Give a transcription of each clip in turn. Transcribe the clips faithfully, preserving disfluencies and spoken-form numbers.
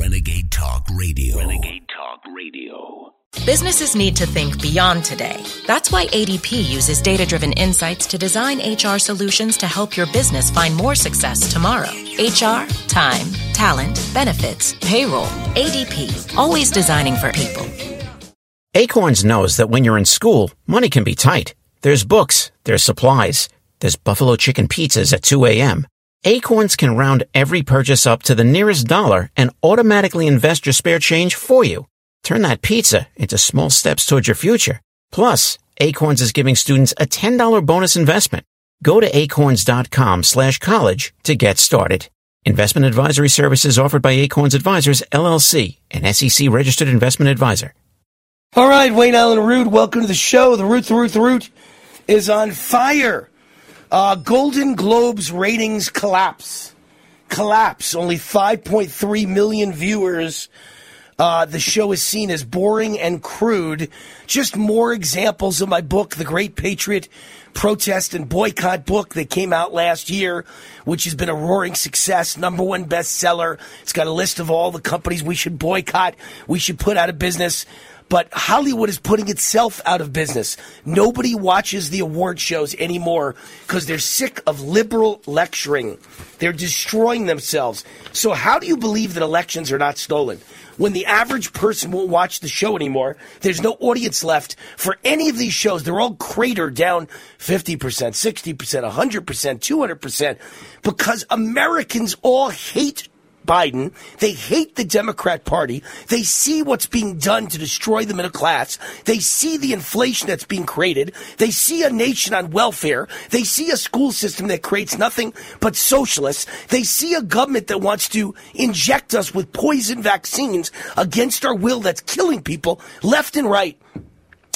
Renegade Talk Radio. Renegade Talk Radio. Businesses need to think beyond today. That's why A D P uses data-driven insights to design H R solutions to help your business find more success tomorrow. H R, time, talent, benefits, payroll. A D P, always designing for people. Acorns knows that when you're in school, money can be tight. There's books, there's supplies, there's buffalo chicken pizzas at two a.m. Acorns can round every purchase up to the nearest dollar and automatically invest your spare change for you. Turn that pizza into small steps towards your future. Plus, Acorns is giving students a ten dollars bonus investment. Go to acorns.com slash college to get started. Investment advisory services offered by Acorns Advisors, L L C, an S E C-registered investment advisor. All right, Wayne Allyn Root, welcome to the show. The Root, the Root, the Root is on fire. Uh, Golden Globes ratings collapse. Collapse. Only five point three million viewers. Uh, the show is seen as boring and crude. Just more examples of my book, The Great Patriot Protest and Boycott book that came out last year, which has been a roaring success, number one bestseller. It's got a list of all the companies we should boycott, we should put out of business. But Hollywood is putting itself out of business. Nobody watches the award shows anymore because they're sick of liberal lecturing. They're destroying themselves. So how do you believe that elections are not stolen? When the average person won't watch the show anymore, there's no audience left for any of these shows. They're all cratered down fifty percent, sixty percent, one hundred percent, two hundred percent because Americans all hate Biden. They hate the Democrat Party. They see what's being done to destroy the middle class. They see the inflation that's being created. They see a nation on welfare. They see a school system that creates nothing but socialists. They see a government that wants to inject us with poison vaccines against our will that's killing people left and right.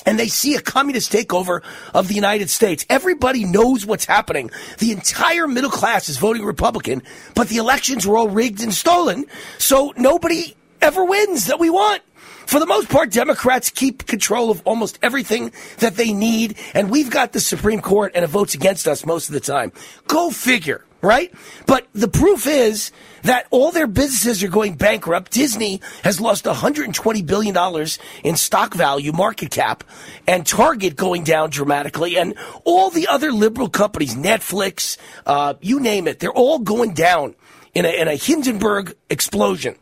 And they see a communist takeover of the United States. Everybody knows what's happening. The entire middle class is voting Republican, but the elections were all rigged and stolen, so nobody ever wins that we want. For the most part, Democrats keep control of almost everything that they need, and we've got the Supreme Court, and it votes against us most of the time. Go figure, right? But the proof is that all their businesses are going bankrupt. Disney has lost one hundred twenty billion dollars in stock value, market cap, and Target going down dramatically, and all the other liberal companies, Netflix, uh, you name it, they're all going down in a, in a Hindenburg explosion.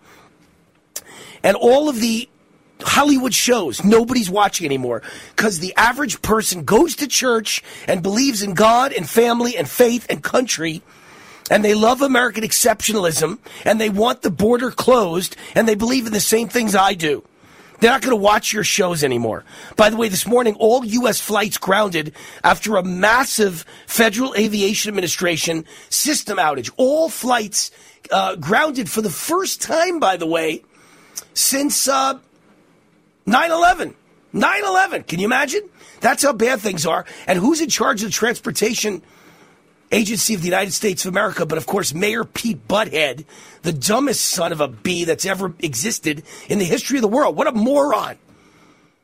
And all of the Hollywood shows, nobody's watching anymore because the average person goes to church and believes in God and family and faith and country, and they love American exceptionalism, and they want the border closed, and they believe in the same things I do. They're not going to watch your shows anymore. By the way, this morning, all U S flights grounded after a massive Federal Aviation Administration system outage. All flights uh, grounded for the first time, by the way, since uh, nine eleven. nine eleven. Can you imagine? That's how bad things are. And who's in charge of the transportation agency of the United States of America? But of course, Mayor Pete Buttigieg, the dumbest son of a bee that's ever existed in the history of the world. What a moron.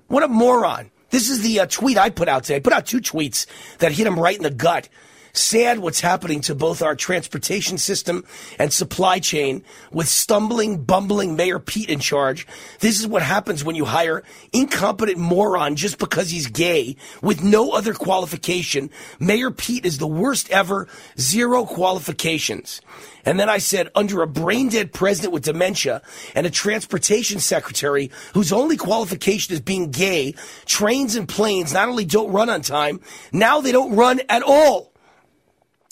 What a moron. This is the uh, tweet I put out today. I put out two tweets that hit him right in the gut. Sad what's happening to both our transportation system and supply chain with stumbling, bumbling Mayor Pete in charge. This is what happens when you hire incompetent moron just because he's gay with no other qualification. Mayor Pete is the worst ever, zero qualifications. And then I said, under a brain-dead president with dementia and a transportation secretary whose only qualification is being gay, trains and planes not only don't run on time, now they don't run at all.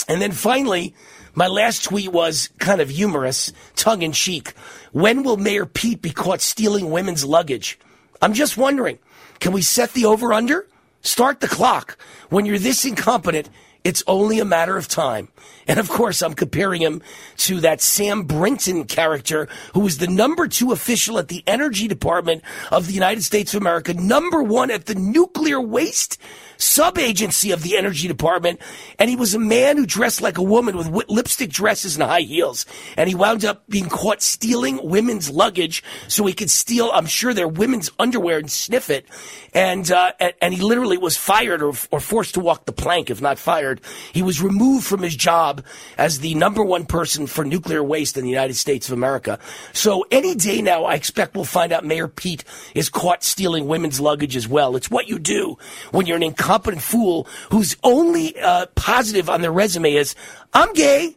And then finally, my last tweet was kind of humorous, tongue-in-cheek. When will Mayor Pete be caught stealing women's luggage? I'm just wondering, can we set the over-under? Start the clock. When you're this incompetent, it's only a matter of time. And, of course, I'm comparing him to that Sam Brinton character who was the number two official at the Energy Department of the United States of America, number one at the nuclear waste sub-agency of the Energy Department, and he was a man who dressed like a woman with wh- lipstick dresses and high heels, and he wound up being caught stealing women's luggage so he could steal, I'm sure, their women's underwear and sniff it, and, uh, and, and he literally was fired or, or forced to walk the plank, if not fired. fired. He was removed from his job as the number one person for nuclear waste in the United States of America. So any day now, I expect we'll find out Mayor Pete is caught stealing women's luggage as well. It's what you do when you're an incompetent fool whose only uh, positive on their resume is, I'm gay.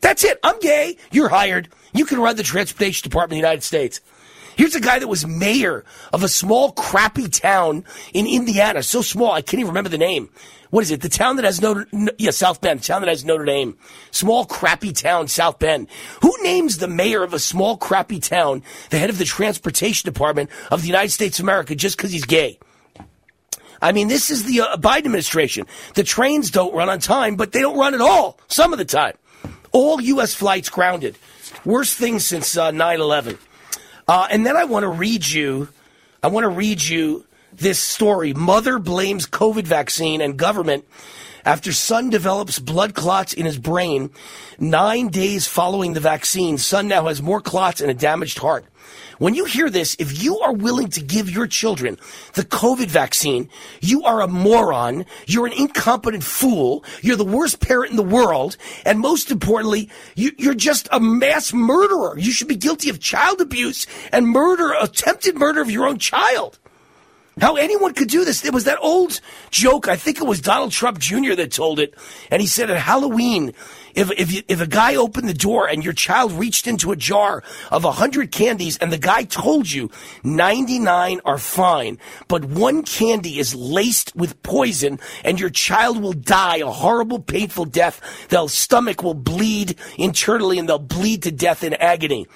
That's it. I'm gay. You're hired. You can run the Transportation Department of the United States. Here's a guy that was mayor of a small, crappy town in Indiana. So small, I can't even remember the name. What is it? The town that has Notre, yeah, South Bend, town that has Notre Dame. Small, crappy town, South Bend. Who names the mayor of a small, crappy town the head of the Transportation Department of the United States of America just because he's gay? I mean, this is the uh, Biden administration. The trains don't run on time, but they don't run at all some of the time. All U S flights grounded. Worst thing since uh, nine eleven. Uh, and then I want to read you, I want to read you this story. Mother blames COVID vaccine and government after son develops blood clots in his brain. Nine days following the vaccine, son now has more clots and a damaged heart. When you hear this, if you are willing to give your children the COVID vaccine, you are a moron, you're an incompetent fool, you're the worst parent in the world, and most importantly, you, you're just a mass murderer. You should be guilty of child abuse and murder, attempted murder of your own child. How anyone could do this. It was that old joke. I think it was Donald Trump Junior that told it. And he said at Halloween, if if, you, if a guy opened the door and your child reached into a jar of one hundred candies and the guy told you ninety-nine are fine, but one candy is laced with poison and your child will die a horrible, painful death. Their stomach will bleed internally and they'll bleed to death in agony.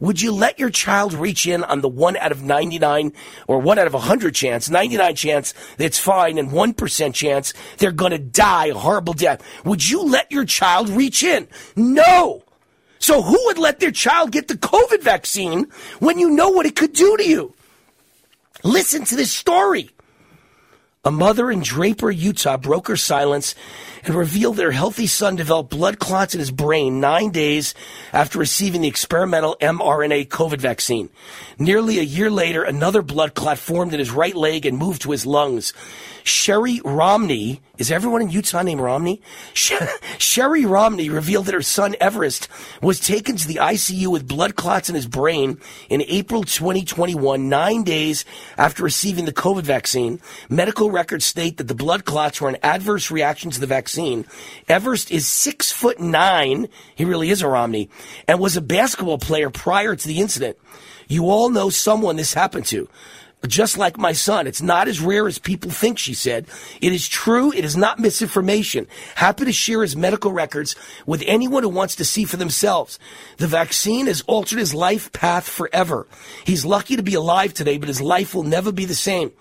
Would you let your child reach in on the one out of ninety-nine or one out of one hundred chance, ninety-nine chance that's fine, and one percent chance they're going to die a horrible death? Would you let your child reach in? No. So who would let their child get the COVID vaccine when you know what it could do to you? Listen to this story. A mother in Draper, Utah, broke her silence and revealed their healthy son developed blood clots in his brain nine days after receiving the experimental mRNA COVID vaccine. Nearly a year later, another blood clot formed in his right leg and moved to his lungs. Sherry Romney, is everyone in Utah named Romney? Sherry Romney revealed that her son Everest was taken to the I C U with blood clots in his brain in April twenty twenty-one, nine days after receiving the COVID vaccine. Medical records state that the blood clots were an adverse reaction to the vaccine. Everest is six foot nine. He really is a Romney, and was a basketball player prior to the incident. You all know someone this happened to. Just like my son, it's not as rare as people think, she said. It is true. It is not misinformation. Happy to share his medical records with anyone who wants to see for themselves. The vaccine has altered his life path forever. He's lucky to be alive today, but his life will never be the same.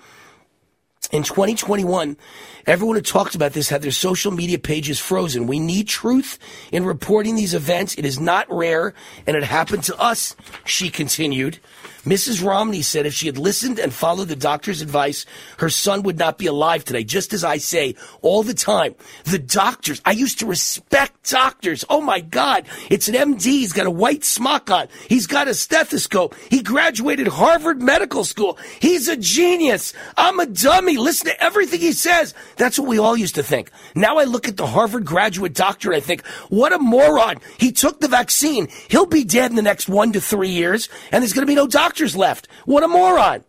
In twenty twenty-one, everyone who talked about this had their social media pages frozen. We need truth in reporting these events. It is not rare, and it happened to us, she continued. Missus Romney said if she had listened and followed the doctor's advice, her son would not be alive today. Just as I say all the time, the doctors, I used to respect doctors. Oh, my God. It's an M D. He's got a white smock on. He's got a stethoscope. He graduated Harvard Medical School. He's a genius. I'm a dummy. Listen to everything he says. That's what we all used to think. Now I look at the Harvard graduate doctor and I think, what a moron. He took the vaccine. He'll be dead in the next one to three years, and there's going to be no doctor. Doctors left. What a moron.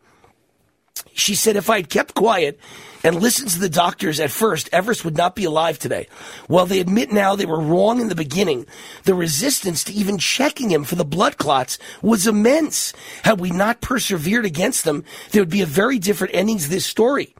She said, if I had kept quiet and listened to the doctors at first, Everest would not be alive today. Well, they admit now they were wrong in the beginning. The resistance to even checking him for the blood clots was immense. Had we not persevered against them, there would be a very different ending to this story.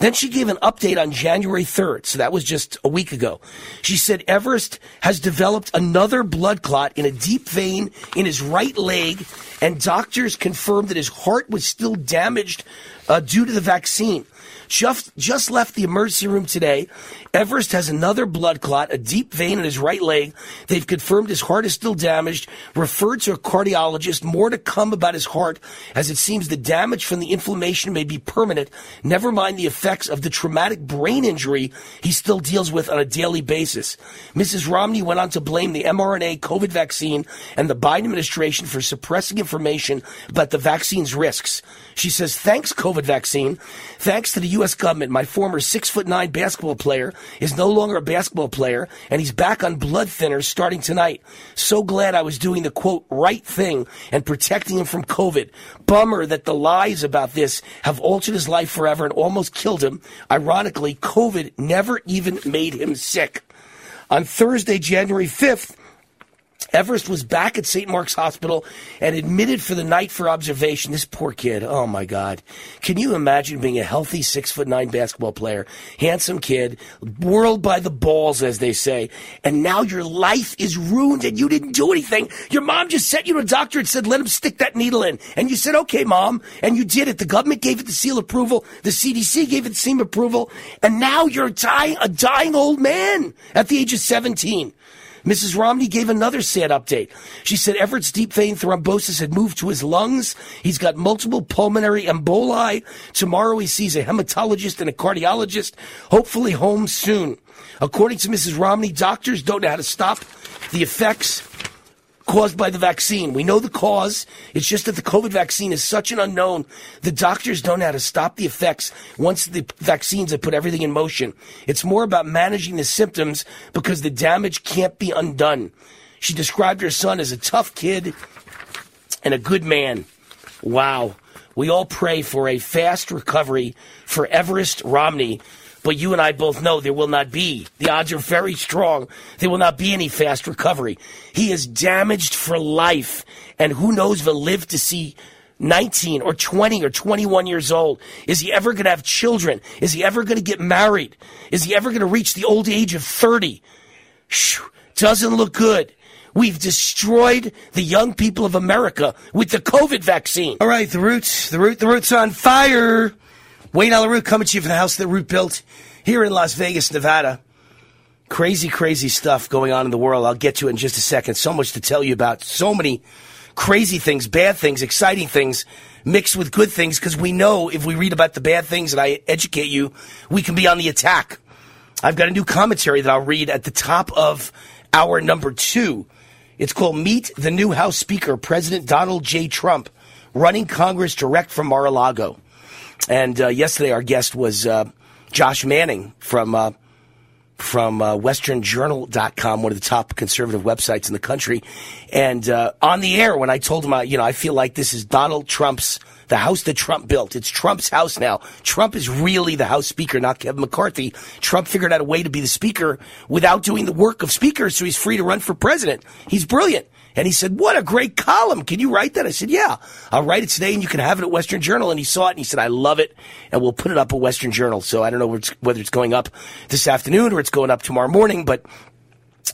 Then she gave an update on January third, so that was just a week ago. She said Everest has developed another blood clot in a deep vein in his right leg, and doctors confirmed that his heart was still damaged uh, due to the vaccine. Just, just left the emergency room today. Everest has another blood clot, a deep vein in his right leg. They've confirmed his heart is still damaged, referred to a cardiologist. More to come about his heart, as it seems the damage from the inflammation may be permanent, never mind the effects of the traumatic brain injury he still deals with on a daily basis. Missus Romney went on to blame the mRNA COVID vaccine and the Biden administration for suppressing information about the vaccine's risks. She says, thanks, COVID vaccine. Thanks to to the U S government, my former six foot nine basketball player is no longer a basketball player, and he's back on blood thinners starting tonight. So glad I was doing the, quote, right thing and protecting him from COVID. Bummer that the lies about this have altered his life forever and almost killed him. Ironically, COVID never even made him sick. On Thursday, January fifth, Everest was back at Saint Mark's Hospital and admitted for the night for observation. This poor kid. Oh, my God. Can you imagine being a healthy six foot nine basketball player, handsome kid, whirled by the balls, as they say, and now your life is ruined and you didn't do anything. Your mom just sent you to a doctor and said, let him stick that needle in. And you said, okay, Mom. And you did it. The government gave it the seal approval. The C D C gave it the seal approval. And now you're dying, a dying old man at the age of seventeen. Missus Romney gave another sad update. She said Everett's deep vein thrombosis had moved to his lungs. He's got multiple pulmonary emboli. Tomorrow he sees a hematologist and a cardiologist, hopefully home soon. According to Missus Romney, doctors don't know how to stop the effects caused by the vaccine. We know the cause. It's just that the COVID vaccine is such an unknown. The doctors don't know how to stop the effects once the vaccines have put everything in motion. It's more about managing the symptoms because the damage can't be undone. She described her son as a tough kid and a good man. Wow. We all pray for a fast recovery for Everest Romney. But you and I both know there will not be. The odds are very strong. There will not be any fast recovery. He is damaged for life. And who knows if he'll live to see nineteen or twenty or twenty-one years old. Is he ever going to have children? Is he ever going to get married? Is he ever going to reach the old age of thirty? Doesn't look good. We've destroyed the young people of America with the COVID vaccine. All right, the roots, the root, the root's on fire. Wayne Allyn Root coming to you from the house that Root built here in Las Vegas, Nevada. Crazy, crazy stuff going on in the world. I'll get to it in just a second. So much to tell you about. So many crazy things, bad things, exciting things mixed with good things because we know if we read about the bad things and I educate you, we can be on the attack. I've got a new commentary that I'll read at the top of hour number two. It's called Meet the New House Speaker, President Donald J. Trump, running Congress direct from Mar-a-Lago. And uh, yesterday, our guest was uh, Josh Manning from uh, from uh, Western Journal dot com, one of the top conservative websites in the country. And uh, on the air, when I told him, I, you know, I feel like this is Donald Trump's, the house that Trump built. It's Trump's house now. Trump is really the House Speaker, not Kevin McCarthy. Trump figured out a way to be the Speaker without doing the work of Speaker, so he's free to run for president. He's brilliant. And he said, what a great column. Can you write that? I said, yeah, I'll write it today and you can have it at Western Journal. And he saw it and he said, I love it. And we'll put it up at Western Journal. So I don't know whether it's going up this afternoon or it's going up tomorrow morning, but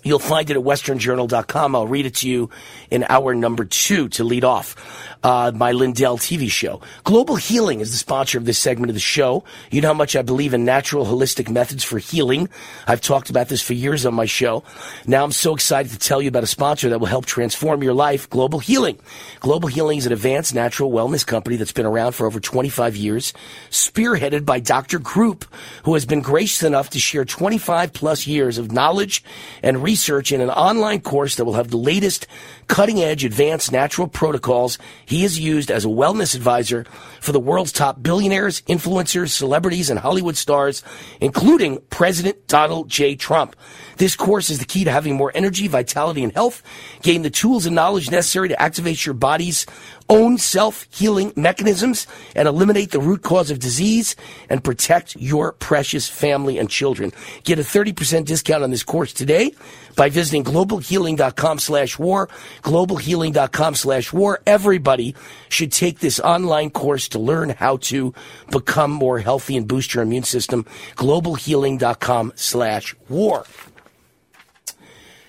you'll find it at Western Journal dot com. I'll read it to you in hour number two to lead off uh, my Lindell T V show. Global Healing is the sponsor of this segment of the show. You know how much I believe in natural, holistic methods for healing. I've talked about this for years on my show. Now I'm so excited to tell you about a sponsor that will help transform your life, Global Healing. Global Healing is an advanced natural wellness company that's been around for over twenty-five years, spearheaded by Doctor Group, who has been gracious enough to share twenty-five plus years of knowledge and research in an online course that will have the latest cutting-edge advanced natural protocols he is used as a wellness advisor for the world's top billionaires, influencers, celebrities, and Hollywood stars, including President Donald J. Trump. This course is the key to having more energy, vitality, and health. Gain the tools and knowledge necessary to activate your body's own self-healing mechanisms and eliminate the root cause of disease and protect your precious family and children. Get a thirty percent discount on this course today by visiting global healing dot com slash war, global healing dot com slash war. Everybody should take this online course to learn how to become more healthy and boost your immune system, global healing dot com slash war.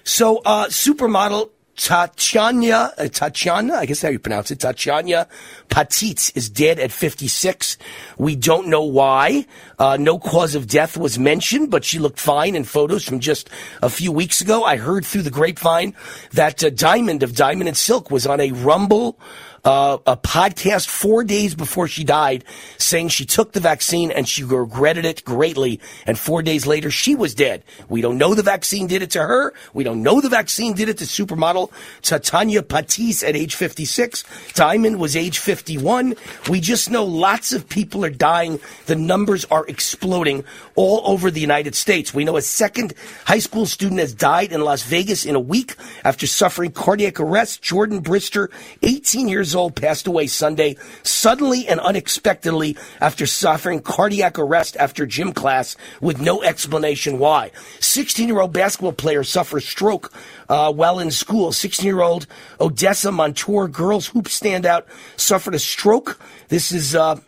So, uh, supermodel Tatiana, uh, Tatiana, I guess how you pronounce it, Tatiana Patitz is dead at fifty-six. We don't know why. Uh, no cause of death was mentioned, but she looked fine in photos from just a few weeks ago. I heard through the grapevine that uh, Diamond of Diamond and Silk was on a Rumble uh, a podcast four days before she died saying she took the vaccine and she regretted it greatly. And four days later, she was dead. We don't know the vaccine did it to her. We don't know the vaccine did it to supermodel Tatiana Patitz at age fifty-six. Diamond was age fifty-one. We just know lots of people are dying. The numbers are exploding all over the United States. We know a second high school student has died in Las Vegas in a week after suffering cardiac arrest. Jordan Brister, eighteen years old, passed away Sunday, suddenly and unexpectedly after suffering cardiac arrest after gym class with no explanation why. sixteen-year-old basketball player suffers stroke uh, while in school. sixteen-year-old Odessa Montour, girls hoop standout, suffered a stroke. This is... Uh,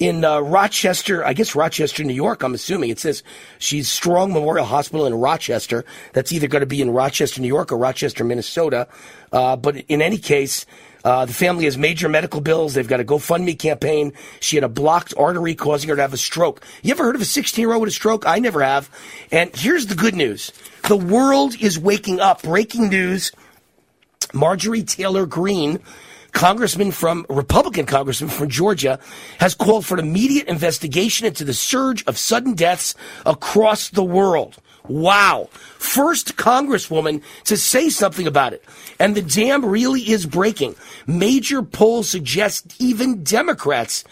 In uh, Rochester, I guess Rochester, New York, I'm assuming. It says she's Strong Memorial Hospital in Rochester. That's either going to be in Rochester, New York or Rochester, Minnesota. Uh, but in any case, uh, the family has major medical bills. They've got a GoFundMe campaign. She had a blocked artery causing her to have a stroke. You ever heard of a sixteen-year-old with a stroke? I never have. And here's the good news. The world is waking up. Breaking news. Marjorie Taylor Greene, Congressman from Republican Congressman from Georgia, has called for an immediate investigation into the surge of sudden deaths across the world. Wow. First Congresswoman to say something about it. And the dam really is breaking. Major polls suggest even Democrats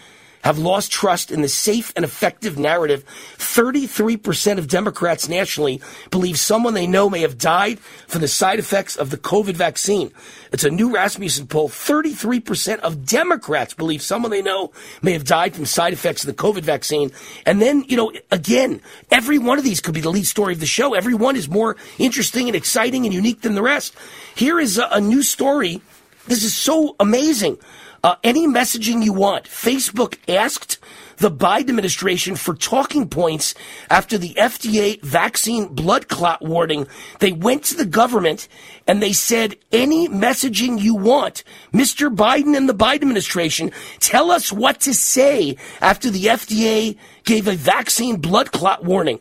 have lost trust in the safe and effective narrative. thirty-three percent of Democrats nationally believe someone they know may have died from the side effects of the COVID vaccine. It's a new Rasmussen poll. thirty-three percent of Democrats believe someone they know may have died from side effects of the COVID vaccine. And then, you know, again, every one of these could be the lead story of the show. Every one is more interesting and exciting and unique than the rest. Here is a, a new story. This is so amazing. Uh, any messaging you want. Facebook asked the Biden administration for talking points after the F D A vaccine blood clot warning. They went to the government and they said, any messaging you want, Mister Biden and the Biden administration, tell us what to say after the F D A gave a vaccine blood clot warning.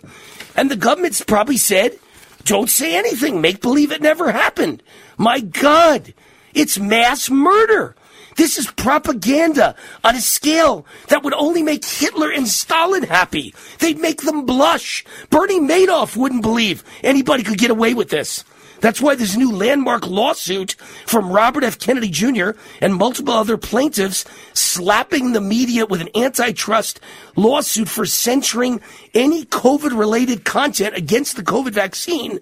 And the government's probably said, don't say anything. Make believe it never happened. My God, it's mass murder. This is propaganda on a scale that would only make Hitler and Stalin happy. They'd make them blush. Bernie Madoff wouldn't believe anybody could get away with this. That's why there's a new landmark lawsuit from Robert F. Kennedy Junior and multiple other plaintiffs slapping the media with an antitrust lawsuit for censoring any COVID-related content against the COVID vaccine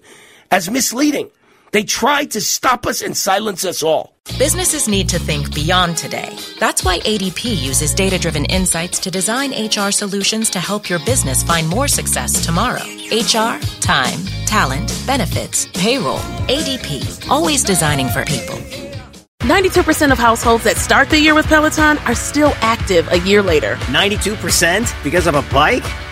as misleading. They tried to stop us and silence us all. Businesses need to think beyond today. That's why A D P uses data-driven insights to design H R solutions to help your business find more success tomorrow. H R, time, talent, benefits, payroll. A D P, always designing for people. ninety-two percent of households that start the year with Peloton are still active a year later. ninety-two percent because of a bike?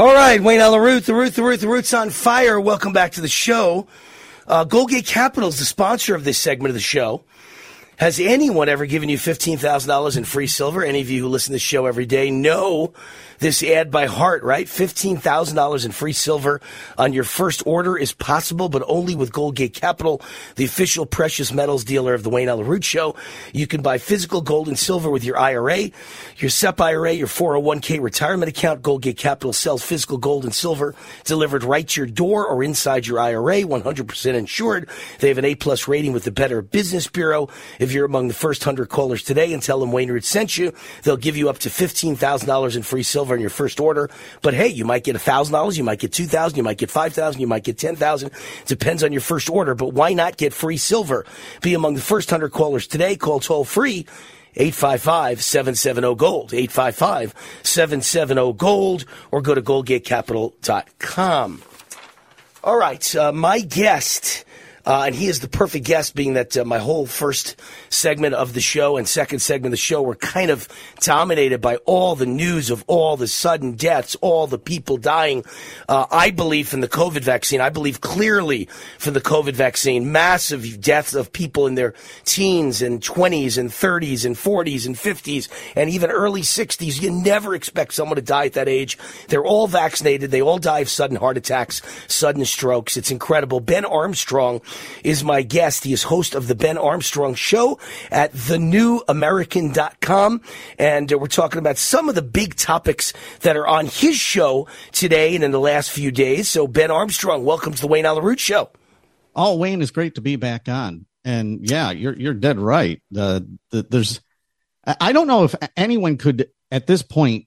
All right, Wayne Allyn Root, the Root, the Root, the Root's on fire. Welcome back to the show. Uh, Goldgate Capital is the sponsor of this segment of the show. Has anyone ever given you fifteen thousand dollars in free silver? Any of you who listen to the show every day know this ad by heart, right? fifteen thousand dollars in free silver on your first order is possible, but only with Goldgate Capital, the official precious metals dealer of the Wayne Allyn Root Show. You can buy physical gold and silver with your I R A, your S E P I R A, your four oh one k retirement account. Goldgate Capital sells physical gold and silver delivered right to your door or inside your I R A, one hundred percent insured. They have an A-plus rating with the Better Business Bureau. If you're among the first one hundred callers today and tell them Wayne Root sent you, they'll give you up to fifteen thousand dollars in free silver on your first order. But hey, you might get one thousand dollars, you might get two thousand dollars, you might get five thousand dollars, you might get ten thousand dollars. Depends on your first order, but why not get free silver? Be among the first one hundred callers today. Call toll-free eight five five, seven seven zero, GOLD, eight five five, seven seven zero, GOLD, or go to goldgate capital dot com. All right, uh, my guest, uh, and he is the perfect guest, being that uh, my whole first segment of the show and second segment of the show were kind of dominated by all the news of all the sudden deaths, all the people dying. Uh, I believe in the COVID vaccine. I believe clearly for the COVID vaccine. Massive deaths of people in their teens and twenties and thirties and forties and fifties and even early sixties. You never expect someone to die at that age. They're all vaccinated. They all die of sudden heart attacks, sudden strokes. It's incredible. Ben Armstrong is my guest. He is host of the Ben Armstrong Show at the new American dot com. And uh, we're talking about some of the big topics that are on his show today and in the last few days. So, Ben Armstrong, welcome to the Wayne Allyn Root Show. Oh, Wayne, it's great to be back on. And yeah, you're you're dead right. Uh, the, there's, I don't know if anyone could at this point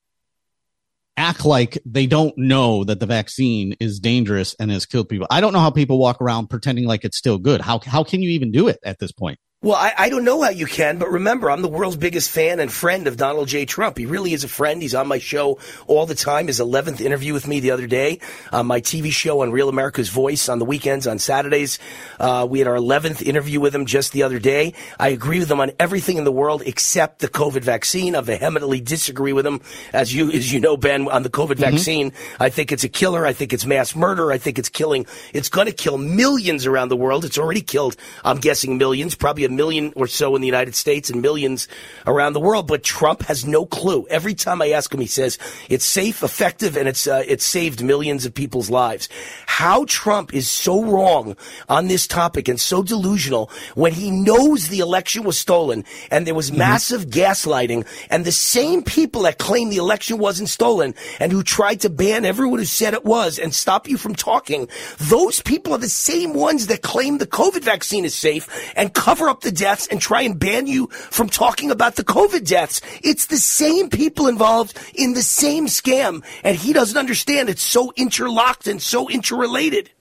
act like they don't know that the vaccine is dangerous and has killed people. I don't know how people walk around pretending like it's still good. How how can you even do it at this point? Well, I, I don't know how you can, but remember, I'm the world's biggest fan and friend of Donald J. Trump. He really is a friend. He's on my show all the time. His eleventh interview with me the other day on my T V show on Real America's Voice on the weekends, on Saturdays. Uh, we had our eleventh interview with him just the other day. I agree with him on everything in the world except the COVID vaccine. I vehemently disagree with him, as you as you know, Ben, on the COVID mm-hmm. vaccine. I think it's a killer. I think it's mass murder. I think it's killing. It's going to kill millions around the world. It's already killed, I'm guessing, millions, probably a million or so in the United States and millions around the world. But Trump has no clue. Every time I ask him, he says it's safe, effective, and it's uh, it's saved millions of people's lives. How Trump is so wrong on this topic and so delusional when he knows the election was stolen and there was mm-hmm. massive gaslighting, and the same people that claim the election wasn't stolen and who tried to ban everyone who said it was and stop you from talking, those people are the same ones that claim the COVID vaccine is safe and cover up the deaths and try and ban you from talking about the COVID deaths. It's the same people involved in the same scam, and he doesn't understand. It's so interlocked and so interrelated.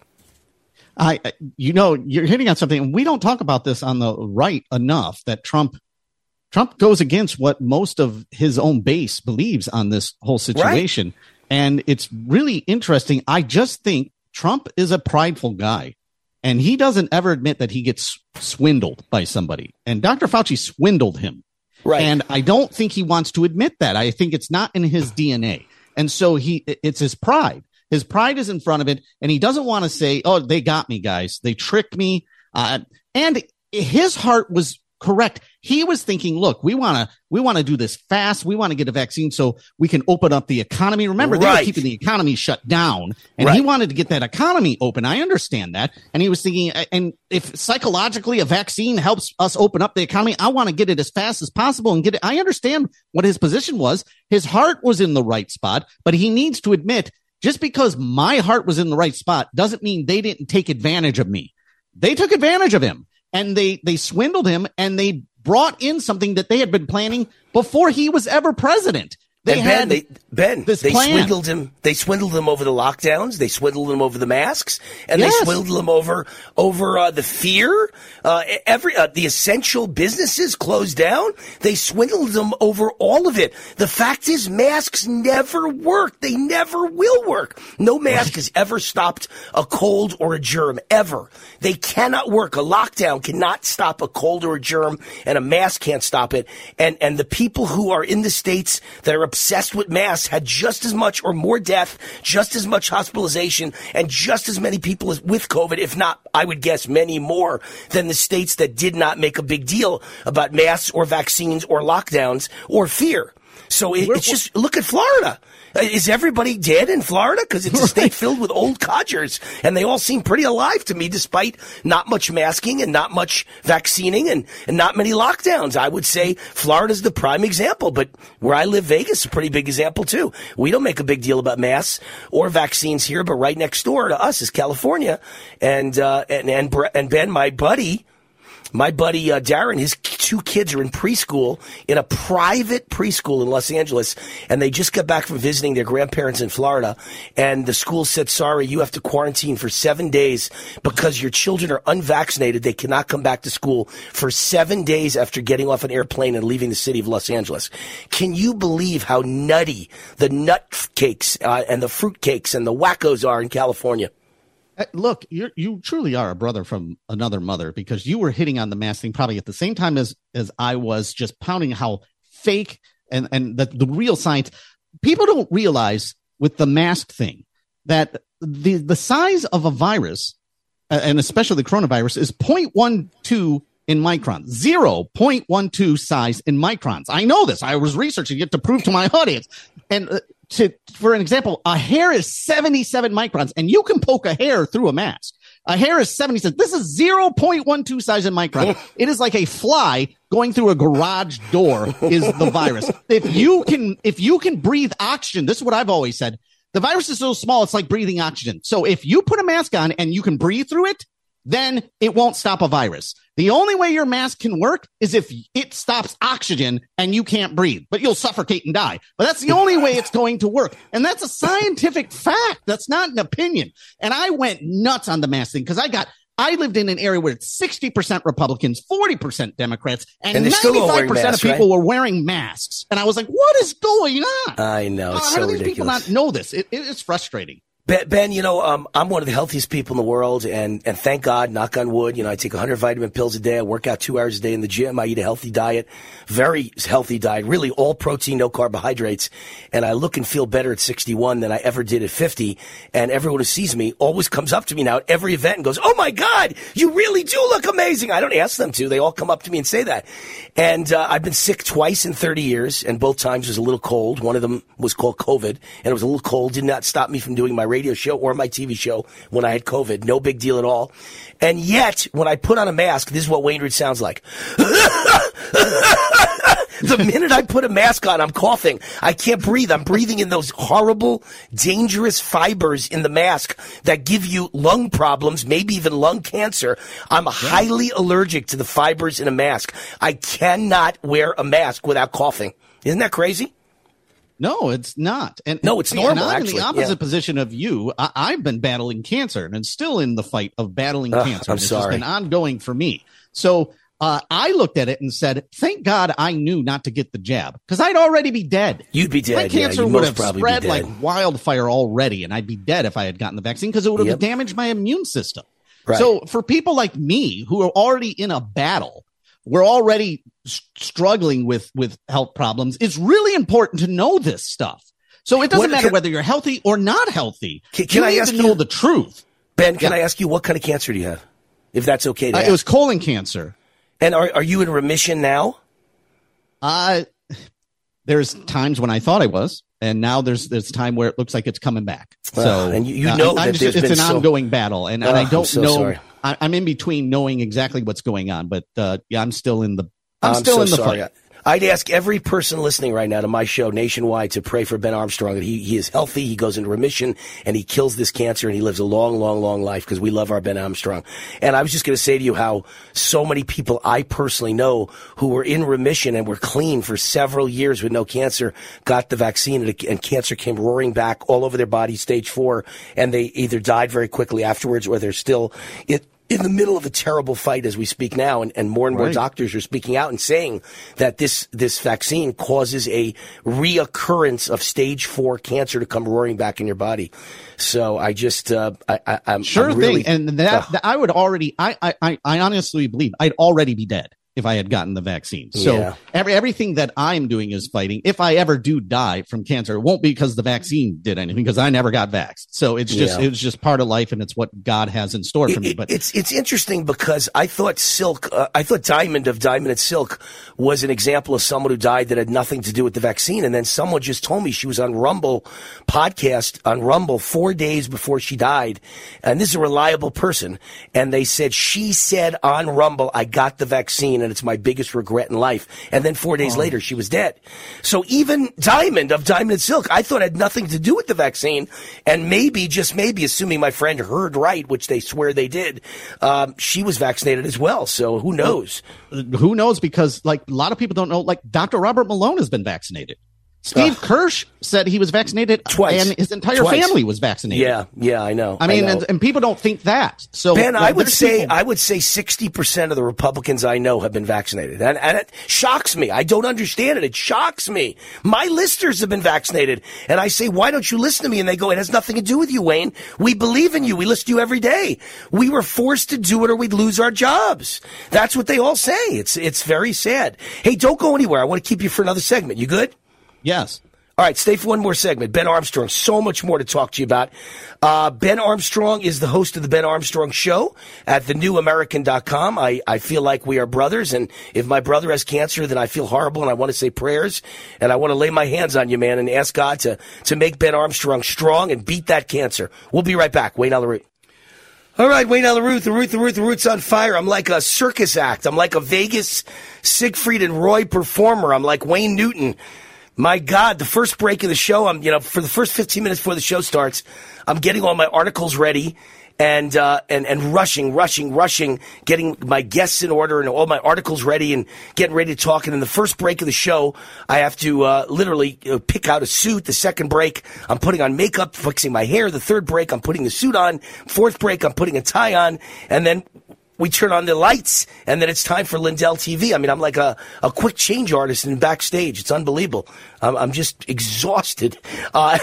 I, you know, you're hitting on something, and we don't talk about this on the right enough, that Trump Trump goes against what most of his own base believes on this whole situation. Right? And it's really interesting. I just think Trump is a prideful guy. And he doesn't ever admit that he gets swindled by somebody. And Doctor Fauci swindled him. Right. And I don't think he wants to admit that. I think it's not in his D N A. And so he it's his pride. His pride is in front of it. And he doesn't want to say, oh, they got me, guys. They tricked me. Uh, and his heart was correct. He was thinking, look, we want to we want to do this fast. We want to get a vaccine so we can open up the economy. Remember, right. They were keeping the economy shut down, and right. He wanted to get that economy open. I understand that. And he was thinking, and if psychologically a vaccine helps us open up the economy, I want to get it as fast as possible and get it. I understand what his position was. His heart was in the right spot, but he needs to admit, just because my heart was in the right spot doesn't mean they didn't take advantage of me. They took advantage of him. And they, they swindled him, and they brought in something that they had been planning before he was ever president. They and Ben, had they, Ben, this they plan. swindled him. They swindled him over the lockdowns. They swindled him over the masks, and yes. They swindled him over over uh, the fear. Uh, every uh, the essential businesses closed down. They swindled him over all of it. The fact is, masks never work. They never will work. No mask has ever stopped a cold or a germ ever. They cannot work. A lockdown cannot stop a cold or a germ, and a mask can't stop it. And and the people who are in the states that are obsessed with masks had just as much or more death, just as much hospitalization, and just as many people with COVID, if not, I would guess, many more than the states that did not make a big deal about masks or vaccines or lockdowns or fear. So it, it's just, look at Florida. Is everybody dead in Florida? Because it's a state filled with old codgers, and they all seem pretty alive to me, despite not much masking and not much vaccining and, and not many lockdowns. I would say Florida's the prime example, but where I live, Vegas is a pretty big example, too. We don't make a big deal about masks or vaccines here, but right next door to us is California. And uh, and, and, and Ben, my buddy... My buddy uh, Darren, his two kids are in preschool, in a private preschool in Los Angeles, and they just got back from visiting their grandparents in Florida, and the school said, sorry, you have to quarantine for seven days because your children are unvaccinated. They cannot come back to school for seven days after getting off an airplane and leaving the city of Los Angeles. Can you believe how nutty the nut cakes uh, and the fruit cakes and the wackos are in California? Look, you you truly are a brother from another mother, because you were hitting on the mask thing probably at the same time as as I was, just pounding how fake and, and the, the real science. People don't realize with the mask thing that the, the size of a virus, and especially the coronavirus, is zero point one two in microns, zero point one two size in microns. I know this. I was researching it to prove to my audience. And uh, to, for an example, a hair is seventy-seven microns, and you can poke a hair through a mask. A hair is seventy-seven. This is zero point one two size in micron. It is like a fly going through a garage door is the virus. If you can, if you can breathe oxygen, this is what I've always said. The virus is so small, it's like breathing oxygen. So if you put a mask on and you can breathe through it, then it won't stop a virus. The only way your mask can work is if it stops oxygen and you can't breathe, but you'll suffocate and die. But that's the only way it's going to work. And that's a scientific fact. That's not an opinion. And I went nuts on the mask thing because I got I lived in an area where it's sixty percent Republicans, forty percent Democrats, and, and ninety-five percent masks, of people right? were wearing masks. And I was like, what is going on? I know. It's uh, so how do these ridiculous. people not know this? It, it is frustrating. Ben, you know, um, I'm one of the healthiest people in the world, and, and thank God, knock on wood, you know, I take one hundred vitamin pills a day, I work out two hours a day in the gym, I eat a healthy diet, very healthy diet, really all protein, no carbohydrates, and I look and feel better at sixty-one than I ever did at fifty, and everyone who sees me always comes up to me now at every event and goes, oh my God, you really do look amazing! I don't ask them to, they all come up to me and say that. And uh, I've been sick twice in thirty years, and both times was a little cold, one of them was called COVID, and it was a little cold, did not stop me from doing my radio show or my T V show when I had COVID. No big deal at all. And yet, when I put on a mask, this is what Wayne Root sounds like. The minute I put a mask on, I'm coughing. I can't breathe. I'm breathing in those horrible, dangerous fibers in the mask that give you lung problems, maybe even lung cancer. I'm highly allergic to the fibers in a mask. I cannot wear a mask without coughing. Isn't that crazy? No, it's not. And no, it's normal. And I'm actually in the opposite yeah. position of you. I, I've been battling cancer and still in the fight of battling Ugh, cancer. I'm it's sorry. It's been ongoing for me. So uh, I looked at it and said, thank God I knew not to get the jab, because I'd already be dead. You'd be dead. My cancer yeah, would have spread like wildfire already, and I'd be dead if I had gotten the vaccine, because it would have yep. damaged my immune system. Right. So for people like me who are already in a battle, we're already struggling with, with health problems. It's really important to know this stuff. So it doesn't what, matter can, whether you're healthy or not healthy. Can, can you I need ask to you, know the truth. Ben, can yeah. I ask you, what kind of cancer do you have? If that's okay to uh, ask. It was colon cancer. And are are you in remission now? Uh, there's times when I thought I was. And now there's there's time where it looks like it's coming back. So uh, and you, you know uh, that just, it's been an so, ongoing battle, and, uh, and I don't I'm so know. I, I'm in between knowing exactly what's going on, but uh, yeah, I'm still in the. I'm, I'm still so in the sorry. fight. I'd ask every person listening right now to my show nationwide to pray for Ben Armstrong, that he, he is healthy, he goes into remission, and he kills this cancer, and he lives a long, long, long life, because we love our Ben Armstrong. And I was just going to say to you how so many people I personally know who were in remission and were clean for several years with no cancer got the vaccine, and, and cancer came roaring back all over their body, stage four, and they either died very quickly afterwards, or they're still... it. in the middle of a terrible fight as we speak now, and, and more and more right. doctors are speaking out and saying that this, this vaccine causes a reoccurrence of stage four cancer to come roaring back in your body. So I just, uh, I, I, I'm sure I'm really, thing. And that, uh, that I would already, I, I, I honestly believe I'd already be dead. if I had gotten the vaccine. So yeah. every, everything that I'm doing is fighting. If I ever do die from cancer, it won't be because the vaccine did anything, because I never got vaxxed. So it's just yeah. it's just part of life, and it's what God has in store it, for me. But it's it's interesting because I thought Silk, uh, I thought Diamond of Diamond and Silk was an example of someone who died that had nothing to do with the vaccine. And then someone just told me she was on Rumble podcast on Rumble four days before she died. And this is a reliable person. And they said, she said on Rumble, I got the vaccine, and it's my biggest regret in life. And then four days oh. later, she was dead. So even Diamond of Diamond and Silk, I thought had nothing to do with the vaccine. And maybe, just maybe, assuming my friend heard right, which they swear they did, um, she was vaccinated as well. So who knows? Who knows? Because like a lot of people don't know, like Doctor Robert Malone has been vaccinated. Steve uh, Kirsch said he was vaccinated twice, and his entire twice. family was vaccinated. Yeah, yeah, I know. I mean, I know. And, and people don't think that. So Ben, like, I would say people- I would say sixty percent of the Republicans I know have been vaccinated, and, and it shocks me. I don't understand it. It shocks me. My listeners have been vaccinated, and I say, why don't you listen to me? And they go, it has nothing to do with you, Wayne. We believe in you. We listen to you every day. We were forced to do it, or we'd lose our jobs. That's what they all say. It's it's very sad. Hey, don't go anywhere. I want to keep you for another segment. You good? Yes. All right, stay for one more segment. Ben Armstrong, so much more to talk to you about. Uh, Ben Armstrong is the host of The Ben Armstrong Show at the new american dot com. I, I feel like we are brothers, and if my brother has cancer, then I feel horrible, and I want to say prayers, and I want to lay my hands on you, man, and ask God to, to make Ben Armstrong strong and beat that cancer. We'll be right back. Wayne Allyn Root. All right, Wayne Allyn Root, the Root, the Root, the Root's on fire. I'm like a circus act. I'm like a Vegas Siegfried and Roy performer. I'm like Wayne Newton. My God, the first break of the show, I'm, you know, for the first fifteen minutes before the show starts, I'm getting all my articles ready and, uh, and, and rushing, rushing, rushing, getting my guests in order and all my articles ready and getting ready to talk. And in the first break of the show, I have to, uh, literally you know, pick out a suit. The second break, I'm putting on makeup, fixing my hair. The third break, I'm putting the suit on. Fourth break, I'm putting a tie on. And then we turn on the lights, and then it's time for Lindell T V. I mean, I'm like a, a quick change artist in backstage. It's unbelievable. I'm, I'm just exhausted. Uh,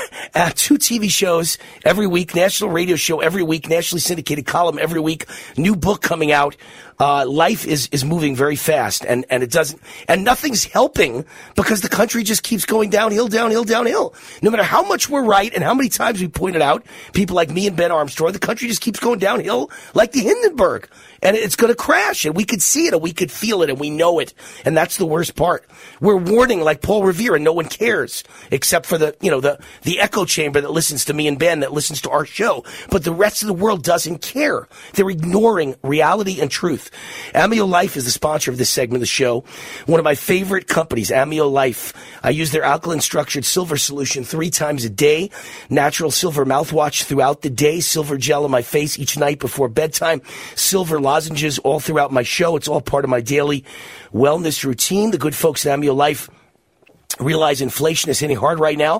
two T V shows every week, national radio show every week, nationally syndicated column every week, new book coming out. Uh, life is, is moving very fast, and, and it doesn't, and nothing's helping because the country just keeps going downhill, downhill, downhill. No matter how much we're right and how many times we pointed out, people like me and Ben Armstrong, the country just keeps going downhill like the Hindenburg, and it's going to crash, and we could see it, and we could feel it, and we know it, and that's the worst part. We're warning like Paul Revere, and no one cares except for the, you know, the, the echo chamber that listens to me and Ben, that listens to our show, but the rest of the world doesn't care. They're ignoring reality and truth. Amio Life is the sponsor of this segment of the show. One of my favorite companies, Amio Life. I use their alkaline structured silver solution three times a day, natural silver mouthwash throughout the day, silver gel on my face each night before bedtime, silver lozenges all throughout my show. It's all part of my daily wellness routine. The good folks at Amio Life realize inflation is hitting hard right now,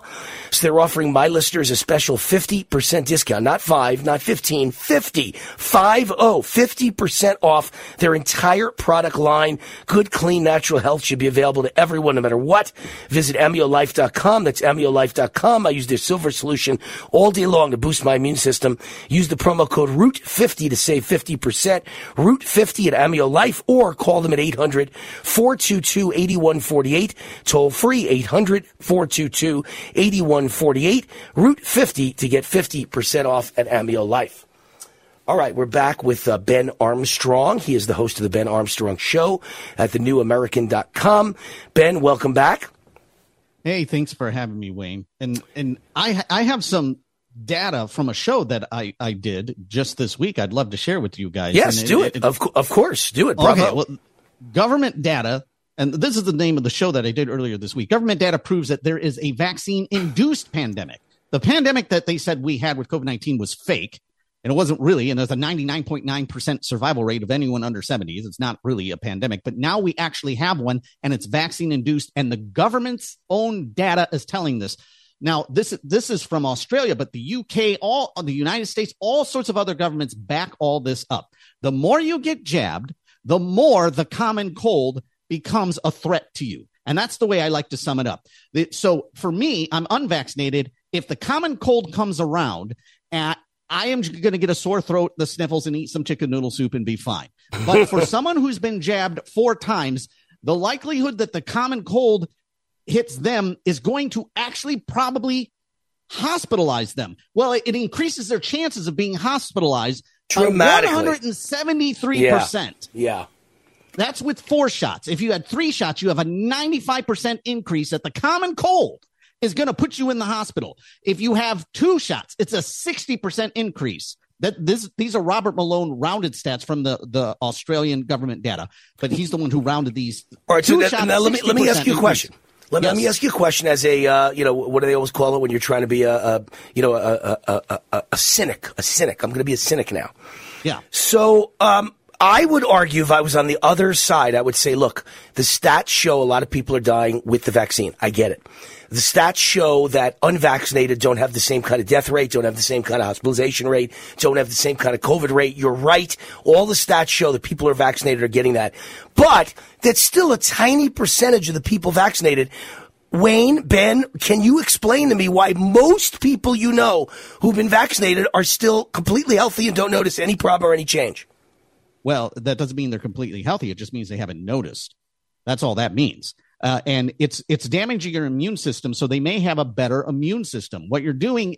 so they're offering my listeners a special fifty percent discount. Not five, not fifteen, fifty, five oh, fifty percent off their entire product line. Good, clean, natural health should be available to everyone, no matter what. Visit amio life dot com. That's amio life dot com. I use their silver solution all day long to boost my immune system. Use the promo code root fifty to save fifty percent. root fifty at AmioLife, or call them at eight hundred, four two two, eight one four eight, toll free. eight hundred, four two two, eight one four eight, root fifty to get fifty percent off at Amio Life. All right, we're back with uh, Ben Armstrong. He is the host of The Ben Armstrong Show at the new american dot com. Ben, welcome back. Hey, thanks for having me, Wayne. And and I I have some data from a show that I, I did just this week I'd love to share with you guys. Yes, and do it. it. it of, co- of course, do it. Bravo. Okay, well, government data. And this is the name of the show that I did earlier this week. Government data proves that there is a vaccine-induced pandemic. The pandemic that they said we had with COVID nineteen was fake, and it wasn't really. And there's a ninety-nine point nine percent survival rate of anyone under seventies. It's not really a pandemic. But now we actually have one, and it's vaccine-induced, and the government's own data is telling this. Now, this, this is from Australia, but the U K, all the United States, all sorts of other governments back all this up. The more you get jabbed, the more the common cold becomes a threat to you. And that's the way I like to sum it up. So for me, I'm unvaccinated. If the common cold comes around, uh, I am going to get a sore throat, the sniffles, and eat some chicken noodle soup and be fine. But for someone who's been jabbed four times, the likelihood that the common cold hits them is going to actually probably hospitalize them. Well, it increases their chances of being hospitalized dramatically. one hundred seventy-three percent. Yeah. yeah. That's with four shots. If you had three shots, you have a ninety-five percent increase that the common cold is going to put you in the hospital. If you have two shots, it's a sixty percent increase. That this these are Robert Malone rounded stats from the, the Australian government data, but he's the one who rounded these. All right, two so that, shots, now let me let me ask you a question. Increase. Let me, yes. let me ask you a question as a, uh, you know, what do they always call it when you're trying to be a, a you know, a, a, a, a cynic, a cynic. I'm going to be a cynic now. Yeah. So um, I would argue if I was on the other side, I would say, look, the stats show a lot of people are dying with the vaccine. I get it. The stats show that unvaccinated don't have the same kind of death rate, don't have the same kind of hospitalization rate, don't have the same kind of COVID rate. You're right. All the stats show that people who are vaccinated are getting that. But that's still a tiny percentage of the people vaccinated. Wayne, Ben, can you explain to me why most people you know who've been vaccinated are still completely healthy and don't notice any problem or any change? Well, that doesn't mean they're completely healthy. It just means they haven't noticed. That's all that means. Uh, and it's it's damaging your immune system, so they may have a better immune system. What you're doing,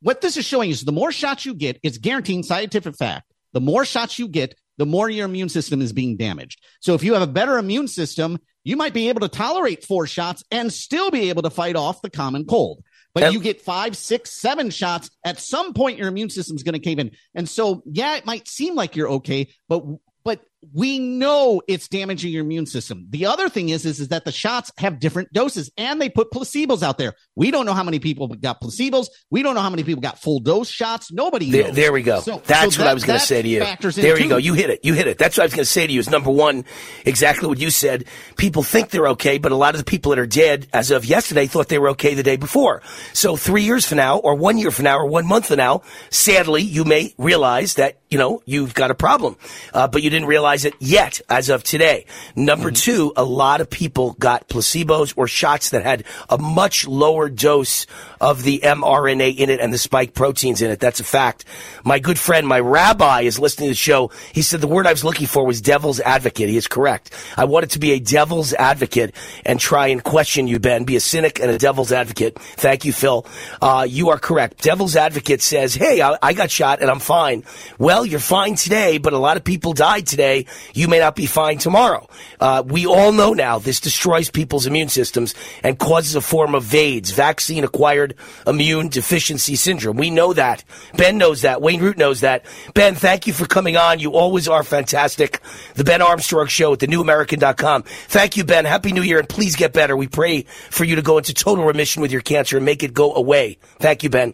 what this is showing is the more shots you get, it's guaranteeing scientific fact. The more shots you get, the more your immune system is being damaged. So if you have a better immune system, you might be able to tolerate four shots and still be able to fight off the common cold. But yep. you get five, six, seven shots. At some point, your immune system is going to cave in. And so, yeah, it might seem like you're okay, but but we know it's damaging your immune system. The other thing is, is, is that the shots have different doses, and they put placebos out there. We don't know how many people got placebos. We don't know how many people got full dose shots. Nobody knows. There, there we go. So, That's so what that, I was going to say to you. There you too. go. You hit it. You hit it. That's what I was going to say to you is, number one, exactly what you said. People think they're okay, but a lot of the people that are dead as of yesterday thought they were okay the day before. So three years from now, or one year from now, or one month from now, sadly, you may realize that, you know, you've got a problem, uh, but you didn't realize it yet as of today. Number mm-hmm. two, a lot of people got placebos or shots that had a much lower dose of the mRNA in it and the spike proteins in it. That's a fact. My good friend, my rabbi, is listening to the show. He said the word I was looking for was devil's advocate. He is correct. I wanted to be a devil's advocate and try and question you, Ben. Be a cynic and a devil's advocate. Thank you, Phil. Uh, you are correct. Devil's advocate says, hey, I, I got shot and I'm fine. Well, you're fine today, but a lot of people died today. You may not be fine tomorrow. Uh, we all know now this destroys people's immune systems and causes a form of V A D S, vaccine-acquired immune deficiency syndrome. We know that. Ben knows that. Wayne Root knows that. Ben, thank you for coming on. You always are fantastic. The Ben Armstrong Show at the new american dot com. Thank you, Ben. Happy New Year, and please get better. We pray for you to go into total remission with your cancer and make it go away. Thank you, Ben.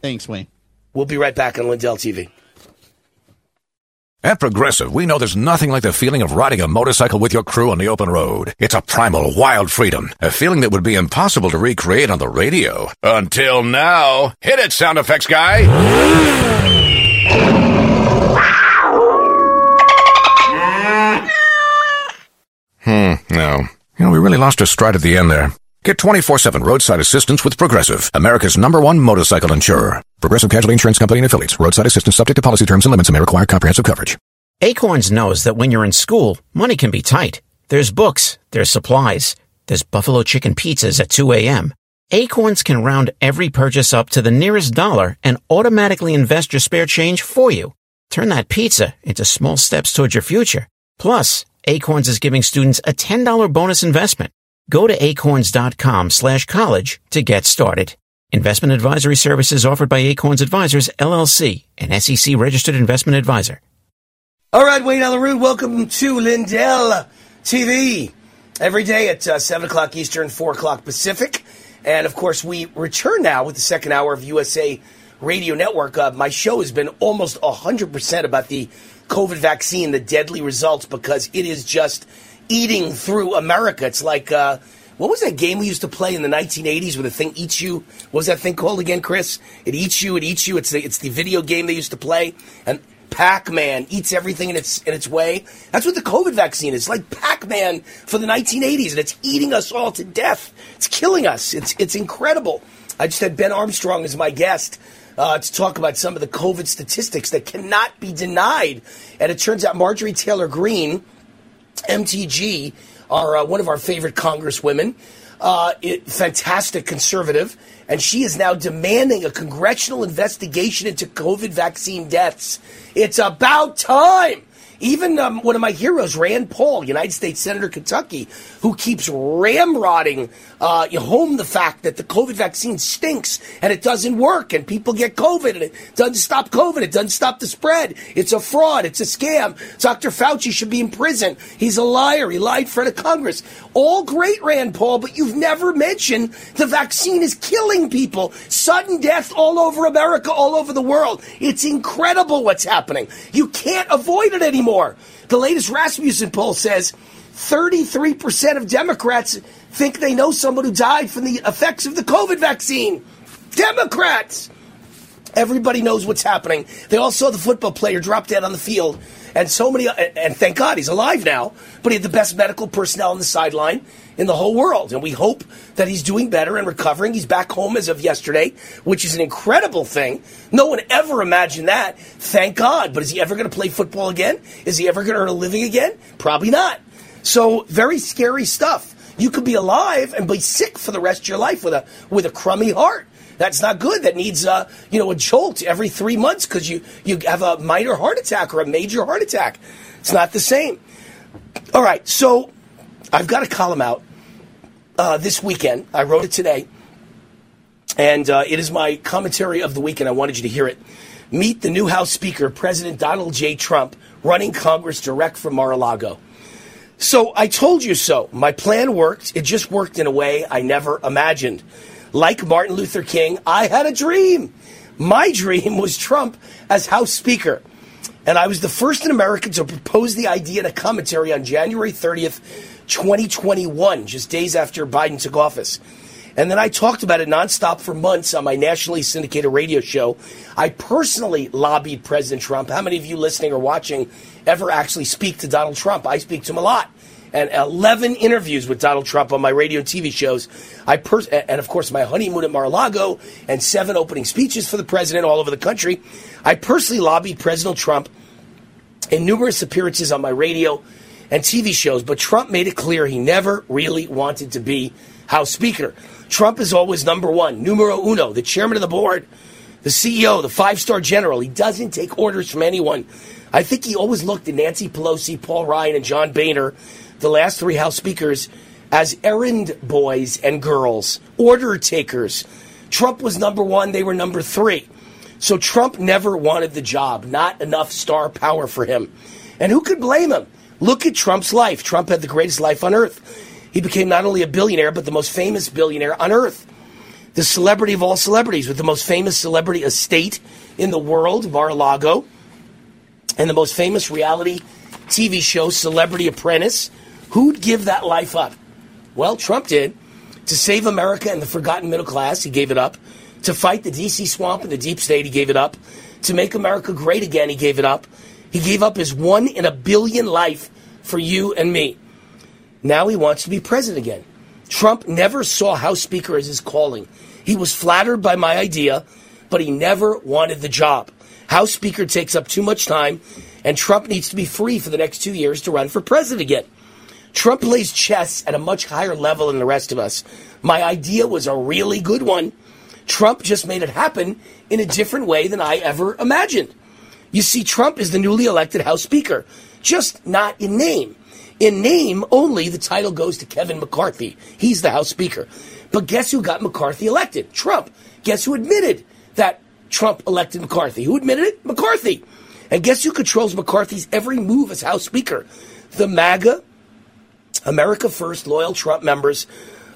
Thanks, Wayne. We'll be right back on Lindell T V. At Progressive, we know there's nothing like the feeling of riding a motorcycle with your crew on the open road. It's a primal, wild freedom, a feeling that would be impossible to recreate on the radio. Until now. Hit it, sound effects guy! Hmm, no. You know, we really lost our stride at the end there. Get twenty-four seven roadside assistance with Progressive, America's number one motorcycle insurer. Progressive Casualty Insurance Company and Affiliates. Roadside assistance subject to policy terms and limits and may require comprehensive coverage. Acorns knows that when you're in school, money can be tight. There's books, there's supplies, there's buffalo chicken pizzas at two a.m. Acorns can round every purchase up to the nearest dollar and automatically invest your spare change for you. Turn that pizza into small steps towards your future. Plus, Acorns is giving students a ten dollars bonus investment. Go to acorns.com slash college to get started. Investment advisory services offered by Acorns Advisors, L L C, an S E C-registered investment advisor. All right, Wayne Allyn Root, welcome to Lindell T V. Every day at uh, seven o'clock Eastern, four o'clock Pacific. And, of course, we return now with the second hour of U S A Radio Network. Uh, my show has been almost one hundred percent about the COVID vaccine, the deadly results, because it is just eating through America. It's like, uh, what was that game we used to play in the nineteen eighties where the thing eats you? What was that thing called again, Chris? It eats you, it eats you. It's the, it's the video game they used to play. And Pac-Man eats everything in its in its way. That's what the COVID vaccine is. It's like Pac-Man for the nineteen eighties, and it's eating us all to death. It's killing us. It's, it's incredible. I just had Ben Armstrong as my guest uh, to talk about some of the COVID statistics that cannot be denied. And it turns out Marjorie Taylor Greene, M T G, are uh, one of our favorite congresswomen, uh, it, fantastic conservative, and she is now demanding a congressional investigation into COVID vaccine deaths. It's about time. Even um, one of my heroes, Rand Paul, United States Senator Kentucky, who keeps ramrodding uh, home the fact that the COVID vaccine stinks and it doesn't work and people get COVID and it doesn't stop COVID, it doesn't stop the spread. It's a fraud. It's a scam. Doctor Fauci should be in prison. He's a liar. He lied in front of Congress. All great, Rand Paul, but you've never mentioned the vaccine is killing people. Sudden death all over America, all over the world. It's incredible what's happening. You can't avoid it anymore. The latest Rasmussen poll says thirty-three percent of Democrats think they know someone who died from the effects of the COVID vaccine. Democrats! Everybody knows what's happening. They all saw the football player drop dead on the field. And so many, and thank God he's alive now, but he had the best medical personnel on the sideline in the whole world. And we hope that he's doing better and recovering. He's back home as of yesterday, which is an incredible thing. No one ever imagined that. Thank God. But is he ever going to play football again? Is he ever going to earn a living again? Probably not. So very scary stuff. You could be alive and be sick for the rest of your life with a with a crummy heart. That's not good. That needs, uh, you know, a jolt every three months because you, you have a minor heart attack or a major heart attack. It's not the same. All right, so I've got a column out uh, this weekend. I wrote it today, and uh, it is my commentary of the weekend. I wanted you to hear it. Meet the new House Speaker, President Donald J. Trump, running Congress direct from Mar-a-Lago. So I told you so. My plan worked. It just worked in a way I never imagined. Like Martin Luther King, I had a dream. My dream was Trump as House Speaker. And I was the first in America to propose the idea in a commentary on January thirtieth, twenty twenty-one, just days after Biden took office. And then I talked about it nonstop for months on my nationally syndicated radio show. I personally lobbied President Trump. How many of you listening or watching ever actually speak to Donald Trump? I speak to him a lot. And eleven interviews with Donald Trump on my radio and T V shows. I pers- and, of course, my honeymoon at Mar-a-Lago and seven opening speeches for the president all over the country. I personally lobbied President Trump in numerous appearances on my radio and T V shows. But Trump made it clear he never really wanted to be House Speaker. Trump is always number one, numero uno, the chairman of the board, the C E O, the five-star general. He doesn't take orders from anyone. I think he always looked at Nancy Pelosi, Paul Ryan, and John Boehner, the last three House Speakers, as errand boys and girls, order takers. Trump was number one. They were number three. So Trump never wanted the job. Not enough star power for him. And who could blame him? Look at Trump's life. Trump had the greatest life on earth. He became not only a billionaire, but the most famous billionaire on earth. The celebrity of all celebrities, with the most famous celebrity estate in the world, Mar-a-Lago, and the most famous reality T V show, Celebrity Apprentice. Who'd give that life up? Well, Trump did. To save America and the forgotten middle class, he gave it up. To fight the D C swamp and the deep state, he gave it up. To make America great again, he gave it up. He gave up his one in a billion life for you and me. Now he wants to be president again. Trump never saw House Speaker as his calling. He was flattered by my idea, but he never wanted the job. House Speaker takes up too much time, and Trump needs to be free for the next two years to run for president again. Trump plays chess at a much higher level than the rest of us. My idea was a really good one. Trump just made it happen in a different way than I ever imagined. You see, Trump is the newly elected House Speaker, just not in name. In name only, the title goes to Kevin McCarthy. He's the House Speaker. But guess who got McCarthy elected? Trump. Guess who admitted that Trump elected McCarthy? Who admitted it? McCarthy. And guess who controls McCarthy's every move as House Speaker? The MAGA, America First, loyal Trump members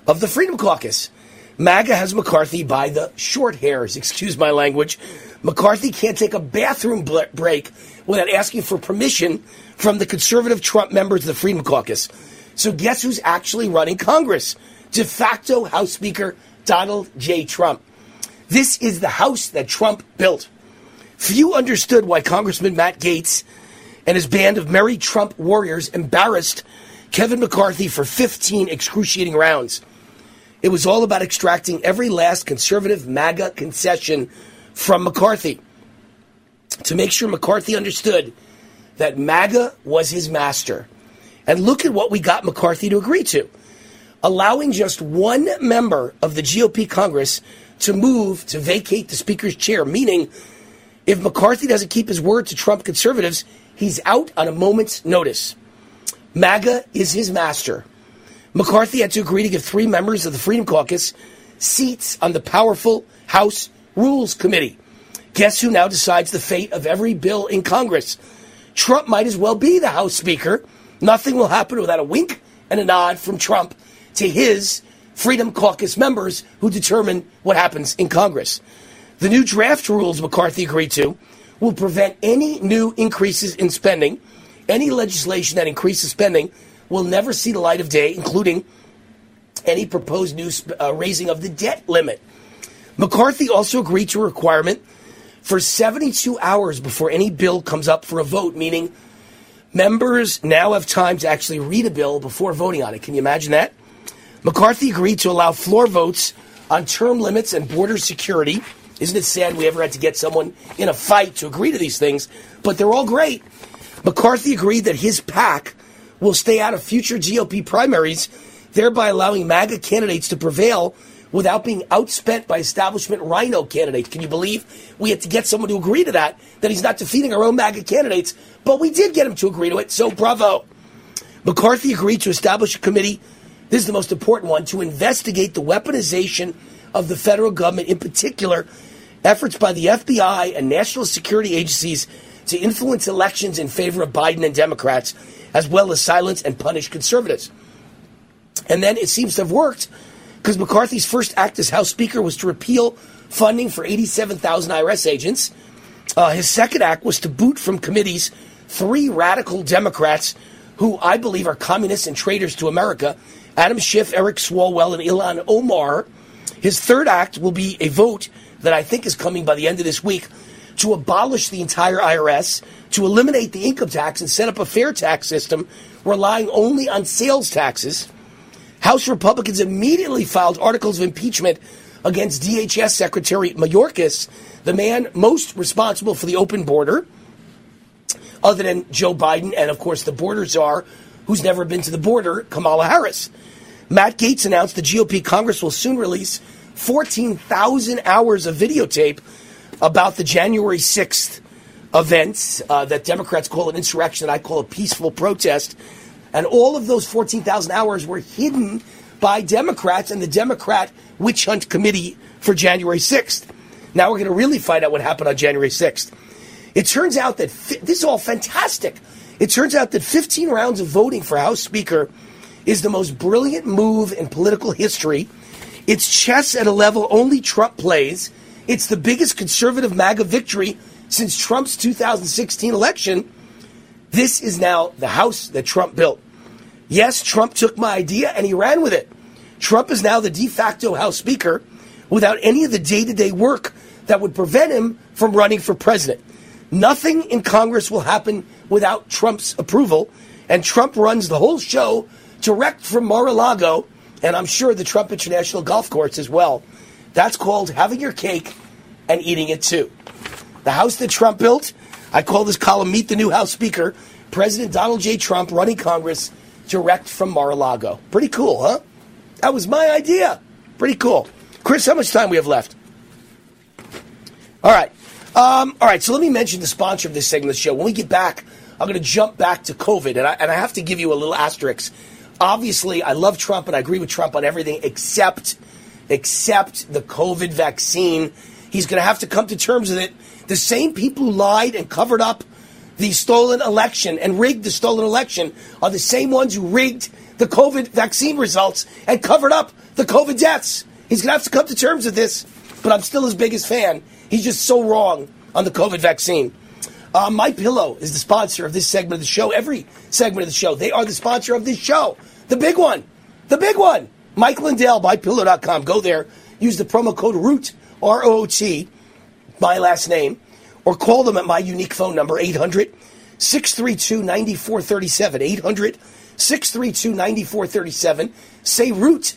of the Freedom Caucus. MAGA has McCarthy by the short hairs. Excuse my language. McCarthy can't take a bathroom break without asking for permission from the conservative Trump members of the Freedom Caucus. So guess who's actually running Congress? De facto House Speaker Donald J. Trump. This is the house that Trump built. Few understood why Congressman Matt Gaetz and his band of merry Trump warriors embarrassed Kevin McCarthy for fifteen excruciating rounds. It was all about extracting every last conservative MAGA concession from McCarthy to make sure McCarthy understood that MAGA was his master. And look at what we got McCarthy to agree to. Allowing just one member of the G O P Congress to move to vacate the Speaker's chair, meaning if McCarthy doesn't keep his word to Trump conservatives, he's out on a moment's notice. MAGA is his master. McCarthy had to agree to give three members of the Freedom Caucus seats on the powerful House Rules Committee. Guess who now decides the fate of every bill in Congress? Trump might as well be the House Speaker. Nothing will happen without a wink and a nod from Trump to his Freedom Caucus members who determine what happens in Congress. The new draft rules McCarthy agreed to will prevent any new increases in spending. Any legislation that increases spending will never see the light of day, including any proposed new uh, raising of the debt limit. McCarthy also agreed to a requirement for seventy-two hours before any bill comes up for a vote, meaning members now have time to actually read a bill before voting on it. Can you imagine that? McCarthy agreed to allow floor votes on term limits and border security. Isn't it sad we ever had to get someone in a fight to agree to these things? But they're all great. McCarthy agreed that his PAC will stay out of future G O P primaries, thereby allowing MAGA candidates to prevail without being outspent by establishment rhino candidates. Can you believe we had to get someone to agree to that, that he's not defeating our own MAGA candidates? But we did get him to agree to it, so bravo. McCarthy agreed to establish a committee, this is the most important one, to investigate the weaponization of the federal government, in particular efforts by the F B I and national security agencies to influence elections in favor of Biden and Democrats, as well as silence and punish conservatives. And then it seems to have worked, because McCarthy's first act as House Speaker was to repeal funding for eighty-seven thousand I R S agents. Uh, his second act was to boot from committees three radical Democrats who I believe are communists and traitors to America, Adam Schiff, Eric Swalwell, and Ilhan Omar. His third act will be a vote that I think is coming by the end of this week to abolish the entire I R S, to eliminate the income tax and set up a fair tax system relying only on sales taxes. House Republicans immediately filed articles of impeachment against D H S Secretary Mayorkas, the man most responsible for the open border, other than Joe Biden and, of course, the border czar, who's never been to the border, Kamala Harris. Matt Gaetz announced the G O P Congress will soon release fourteen thousand hours of videotape about the January sixth events uh, that Democrats call an insurrection, that I call a peaceful protest. And all of those fourteen thousand hours were hidden by Democrats and the Democrat Witch Hunt Committee for January sixth. Now we're going to really find out what happened on January sixth. It turns out that, fi- this is all fantastic, it turns out that fifteen rounds of voting for House Speaker is the most brilliant move in political history. It's chess at a level only Trump plays. It's the biggest conservative MAGA victory since Trump's two thousand sixteen election. This is now the house that Trump built. Yes, Trump took my idea and he ran with it. Trump is now the de facto House Speaker without any of the day-to-day work that would prevent him from running for president. Nothing in Congress will happen without Trump's approval, and Trump runs the whole show direct from Mar-a-Lago, and I'm sure the Trump International Golf Course as well. That's called having your cake and eating it too. The house that Trump built, I call this column Meet the New House Speaker, President Donald J. Trump running Congress direct from Mar-a-Lago. Pretty cool, huh? That was my idea. Pretty cool. Chris, how much time we have left? All right. Um, all right, so let me mention the sponsor of this segment of the show. When we get back, I'm going to jump back to COVID, and I, and I have to give you a little asterisk. Obviously, I love Trump, and I agree with Trump on everything except, except the COVID vaccine. He's going to have to come to terms with it. The same people who lied and covered up the stolen election and rigged the stolen election are the same ones who rigged the COVID vaccine results and covered up the COVID deaths. He's going to have to come to terms with this, but I'm still his biggest fan. He's just so wrong on the COVID vaccine. Uh, MyPillow is the sponsor of this segment of the show, every segment of the show. They are the sponsor of this show. The big one. The big one. Mike Lindell, My Pillow dot com. Go there. Use the promo code ROOT, R O O T, my last name, or call them at my unique phone number, eight hundred, six three two, nine four three seven, eight hundred, six three two, nine four three seven. Say ROOT,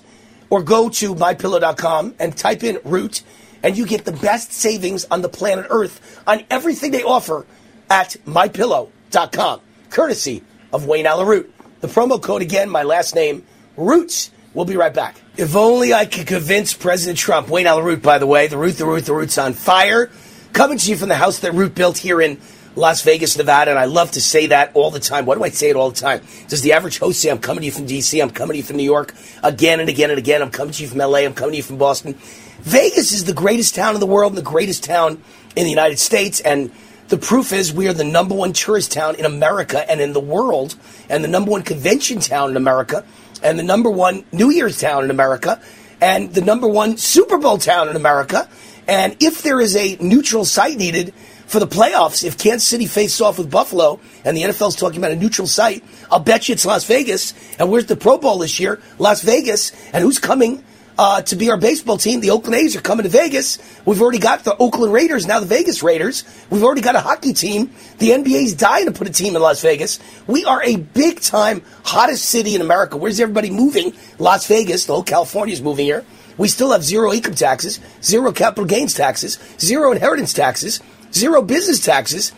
or go to My Pillow dot com and type in ROOT, and you get the best savings on the planet Earth on everything they offer at my pillow dot com, courtesy of Wayne Allyn Root. The promo code again, my last name, Roots. We'll be right back. If only I could convince President Trump, Wayne Allyn Root, by the way, the root, the root, the root's on fire, coming to you from the house that Root built here in Las Vegas, Nevada, and I love to say that all the time. Why do I say it all the time? Does the average host say, I'm coming to you from D C, I'm coming to you from New York, again and again and again, I'm coming to you from L A, I'm coming to you from Boston. Vegas is the greatest town in the world and the greatest town in the United States, and the proof is we are the number one tourist town in America and in the world, and the number one convention town in America, and the number one New Year's town in America, and the number one Super Bowl town in America. And if there is a neutral site needed for the playoffs, if Kansas City faces off with Buffalo and the N F L's talking about a neutral site, I'll bet you it's Las Vegas. And where's the Pro Bowl this year? Las Vegas. And who's coming uh, to be our baseball team? The Oakland A's are coming to Vegas. We've already got the Oakland Raiders, now the Vegas Raiders. We've already got a hockey team. The N B A's dying to put a team in Las Vegas. We are a big-time hottest city in America. Where's everybody moving? Las Vegas. The whole California's moving here. We still have zero income taxes, zero capital gains taxes, zero inheritance taxes, zero business taxes,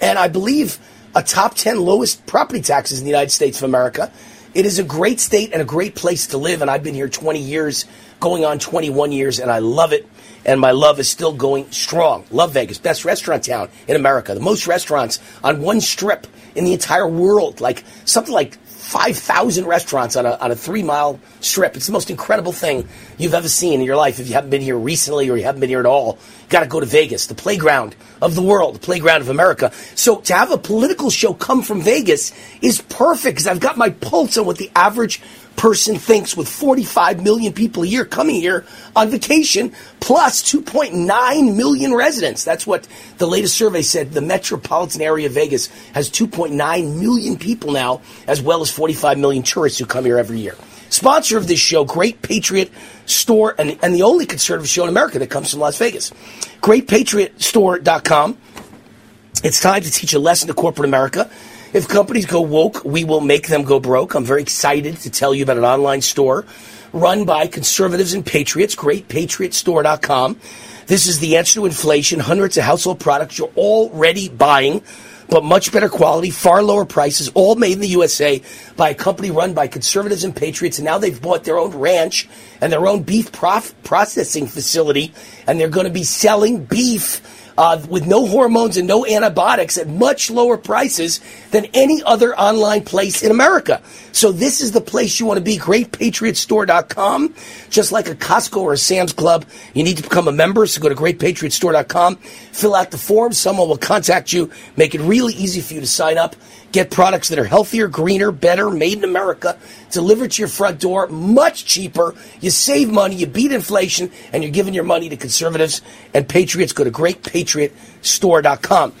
and I believe a top ten lowest property taxes in the United States of America. It is a great state and a great place to live, and I've been here twenty years, going on twenty-one years, and I love it, and my love is still going strong. Love Vegas, best restaurant town in America, the most restaurants on one strip in the entire world, like something like five thousand restaurants on a on a three-mile strip. It's the most incredible thing you've ever seen in your life. If you haven't been here recently or you haven't been here at all, you got to go to Vegas, the playground of the world, the playground of America. So to have a political show come from Vegas is perfect because I've got my pulse on what the average person thinks with forty-five million people a year coming here on vacation, plus two point nine million residents. That's what the latest survey said. The metropolitan area of Vegas has two point nine million people now, as well as forty-five million tourists who come here every year. Sponsor of this show, Great Patriot Store, and, and the only conservative show in America that comes from Las Vegas. Great Patriot Store dot com. It's time to teach a lesson to corporate America. If companies go woke, we will make them go broke. I'm very excited to tell you about an online store run by conservatives and patriots, great patriot store dot com. This is the answer to inflation, hundreds of household products you're already buying, but much better quality, far lower prices, all made in the U S A by a company run by conservatives and patriots. And now they've bought their own ranch and their own beef prof- processing facility, and they're going to be selling beef Uh, with no hormones and no antibiotics at much lower prices than any other online place in America. So this is the place you want to be, great patriot store dot com. Just like a Costco or a Sam's Club, you need to become a member, so go to great patriot store dot com, fill out the form, someone will contact you, make it really easy for you to sign up, get products that are healthier, greener, better, made in America, delivered to your front door, much cheaper, you save money, you beat inflation, and you're giving your money to conservatives and patriots. Go to great patriot store dot com.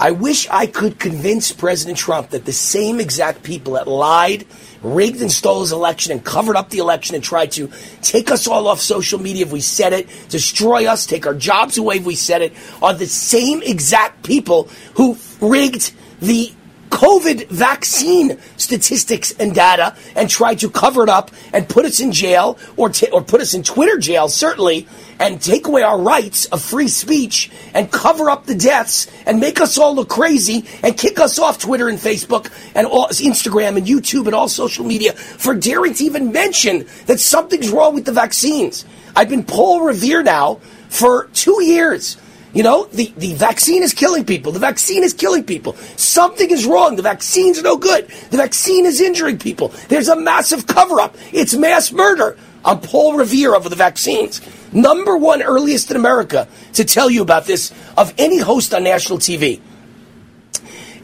I wish I could convince President Trump that the same exact people that lied, rigged and stole his election and covered up the election and tried to take us all off social media if we said it, destroy us, take our jobs away if we said it, are the same exact people who rigged the COVID vaccine statistics and data and tried to cover it up and put us in jail or t- or put us in Twitter jail, certainly, and take away our rights of free speech and cover up the deaths and make us all look crazy and kick us off Twitter and Facebook and all, Instagram and YouTube and all social media for daring to even mention that something's wrong with the vaccines. I've been Paul Revere now for two years. You know, the, the vaccine is killing people. The vaccine is killing people. Something is wrong. The vaccine's no good. The vaccine is injuring people. There's a massive cover-up. It's mass murder. I'm Paul Revere over the vaccines. Number one earliest in America to tell you about this of any host on national T V.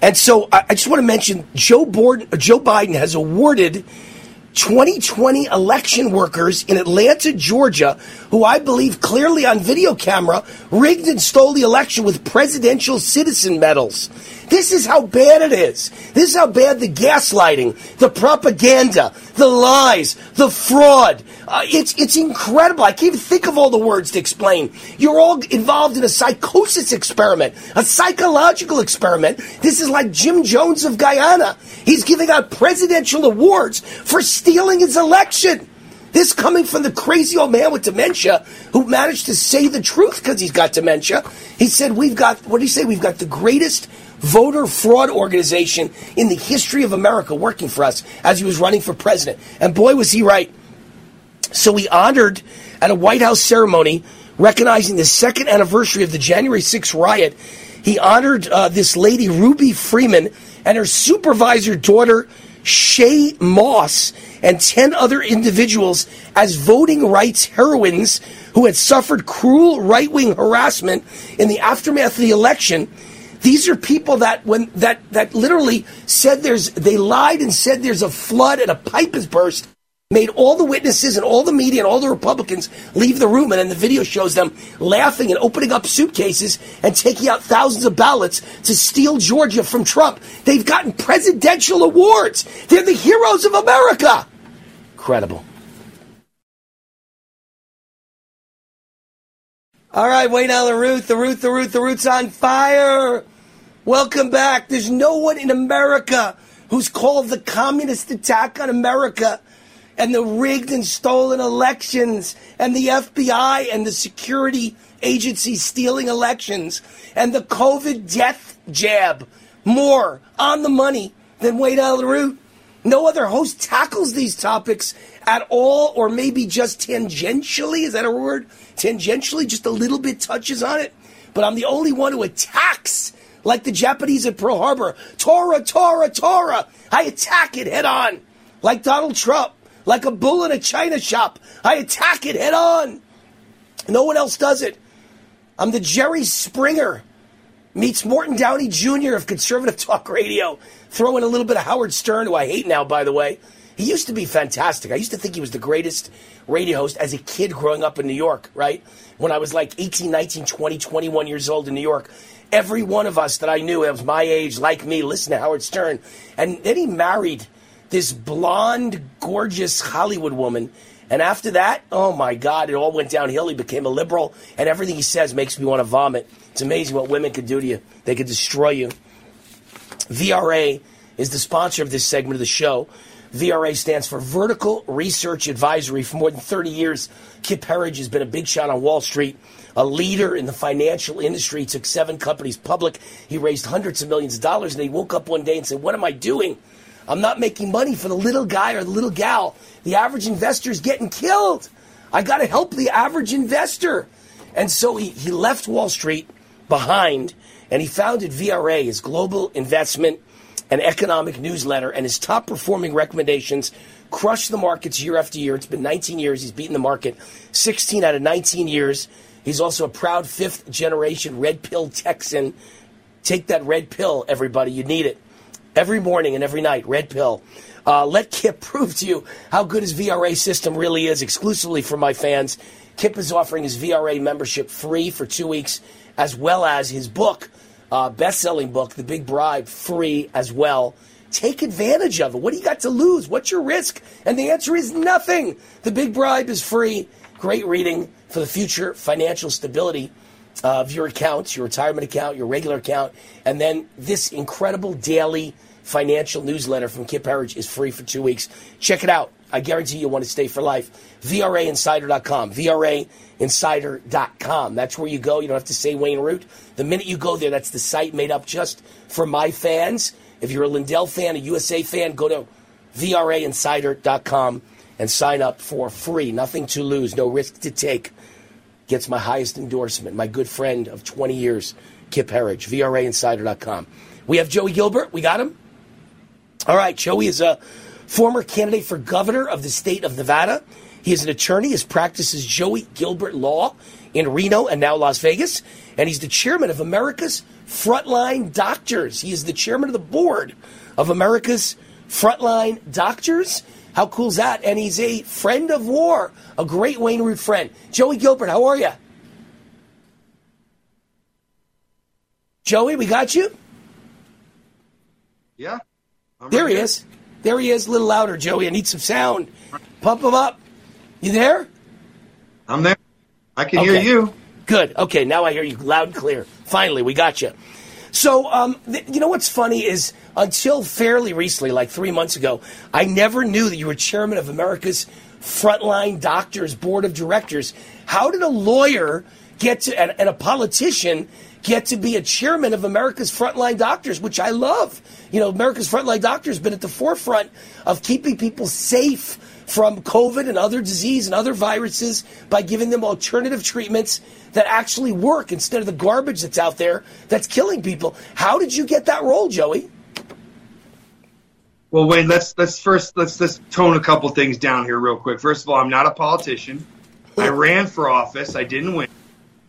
And so I, I just want to mention Joe Borden, Joe Biden has awarded twenty twenty election workers in Atlanta, Georgia, who I believe clearly on video camera rigged and stole the election with presidential citizen medals. This is how bad it is. This is how bad the gaslighting, the propaganda, the lies, the fraud. Uh, it's it's incredible. I can't even think of all the words to explain. You're all involved in a psychosis experiment, a psychological experiment. This is like Jim Jones of Guyana. He's giving out presidential awards for stealing his election. This coming from the crazy old man with dementia who managed to say the truth because he's got dementia. He said, we've got, what did he say? We've got the greatest voter fraud organization in the history of America working for us as he was running for president. And boy, was he right. So we honored at a White House ceremony recognizing the second anniversary of the January sixth riot. He honored uh, this lady, Ruby Freeman, and her supervisor daughter, Shay Moss, and ten other individuals as voting rights heroines who had suffered cruel right-wing harassment in the aftermath of the election. These are people that when that that literally said there's they lied and said there's a flood and a pipe has burst, made all the witnesses and all the media and all the Republicans leave the room, and then the video shows them laughing and opening up suitcases and taking out thousands of ballots to steal Georgia from Trump. They've gotten presidential awards. They're the heroes of America. Incredible. All right, Wayne Allyn Root, the Root, the Root, the Root's on fire. Welcome back. There's no one in America who's called the communist attack on America and the rigged and stolen elections and the F B I and the security agencies stealing elections and the COVID death jab more on the money than Wayne Allyn Root. No other host tackles these topics at all, or maybe just tangentially. Is that a word? Tangentially, just a little bit touches on it. But I'm the only one who attacks like the Japanese at Pearl Harbor. Tora, Tora, Tora. I attack it head on like Donald Trump. Like a bull in a china shop, I attack it head on. No one else does it. I'm the Jerry Springer meets Morton Downey Junior of conservative talk radio. Throw in a little bit of Howard Stern, who I hate now, by the way. He used to be fantastic. I used to think he was the greatest radio host as a kid growing up in New York, right? When I was like eighteen, nineteen, twenty, twenty-one years old in New York. Every one of us that I knew that was my age, like me, listened to Howard Stern. And then he married this blonde, gorgeous Hollywood woman. And after that, oh my God, it all went downhill. He became a liberal, and everything he says makes me want to vomit. It's amazing what women can do to you. They can destroy you. V R A is the sponsor of this segment of the show. V R A stands for Vertical Research Advisory. For more than thirty years, Kip Herridge has been a big shot on Wall Street, a leader in the financial industry. He took seven companies public. He raised hundreds of millions of dollars, and he woke up one day and said, what am I doing? I'm not making money for the little guy or the little gal. The average investor is getting killed. I got to help the average investor. And so he, he left Wall Street behind, and he founded V R A, his global investment and economic newsletter, and his top-performing recommendations crush the markets year after year. It's been nineteen years. He's beaten the market sixteen out of nineteen years. He's also a proud fifth-generation red pill Texan. Take that red pill, everybody. You need it. Every morning and every night, red pill. Uh, let Kip prove to you how good his V R A system really is, exclusively for my fans. Kip is offering his V R A membership free for two weeks, as well as his book, uh, best-selling book, The Big Bribe, free as well. Take advantage of it. What do you got to lose? What's your risk? And the answer is nothing. The Big Bribe is free. Great reading for the future financial stability of your accounts, your retirement account, your regular account, and then this incredible daily financial newsletter from Kip Herridge is free for two weeks. Check it out. I guarantee you'll want to stay for life. V R A insider dot com. V R A insider dot com. That's where you go. You don't have to say Wayne Root. The minute you go there, that's the site made up just for my fans. If you're a Lindell fan, a U S A fan, go to V R A insider dot com and sign up for free. Nothing to lose, no risk to take. Gets my highest endorsement, my good friend of twenty years, Kip Herridge, V R A insider dot com. We have Joey Gilbert. We got him? All right. Joey is a former candidate for governor of the state of Nevada. He is an attorney. His practice is Joey Gilbert Law in Reno and now Las Vegas. And he's the chairman of America's Frontline Doctors. He is the chairman of the board of America's Frontline Doctors. How cool is that? And he's a friend of war, a great Wayne Root friend. Joey Gilbert, how are you? Joey, we got you? Yeah. I'm there right he here. is. There he is. A little louder, Joey. I need some sound. Pump him up. You there? I'm there. I can okay. hear you. Good. Okay, now I hear you loud and clear. Finally, we got you. So, um, th- you know what's funny is until fairly recently, like three months ago, I never knew that you were chairman of America's frontline doctors, board of directors. How did a lawyer get to, and, and a politician get to be a chairman of America's frontline doctors, which I love? You know, America's frontline doctors have been at the forefront of keeping people safe from COVID and other disease and other viruses by giving them alternative treatments that actually work instead of the garbage that's out there that's killing people. How did you get that role, Joey? Well, Wayne, let's let's first let's let's tone a couple things down here real quick. First of all, I'm not a politician. I ran for office. I didn't win.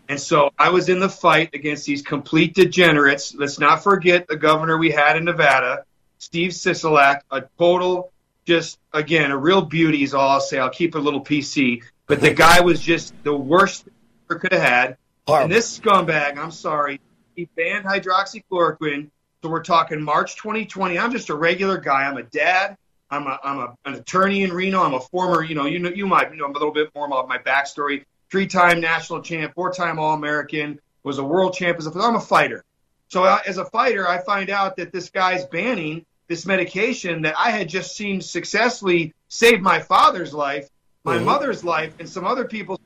And so I was in the fight against these complete degenerates. Let's not forget the governor we had in Nevada, Steve Sisolak, a total, just, again, a real beauty is all I'll say. I'll keep a little P C. But the guy was just the worst thing could have had. Wow. And this scumbag, I'm sorry, he banned hydroxychloroquine. So we're talking March twenty twenty. I'm just a regular guy. I'm a dad. I'm a I'm a, an attorney in Reno. I'm a former, you know, you know, you might know a little bit more about my backstory. Three-time national champ, four-time All-American, was a world champ. I'm a fighter. So I, as a fighter, I find out that this guy's banning this medication that I had just seen successfully save my father's life, my mm-hmm. mother's life, and some other people's.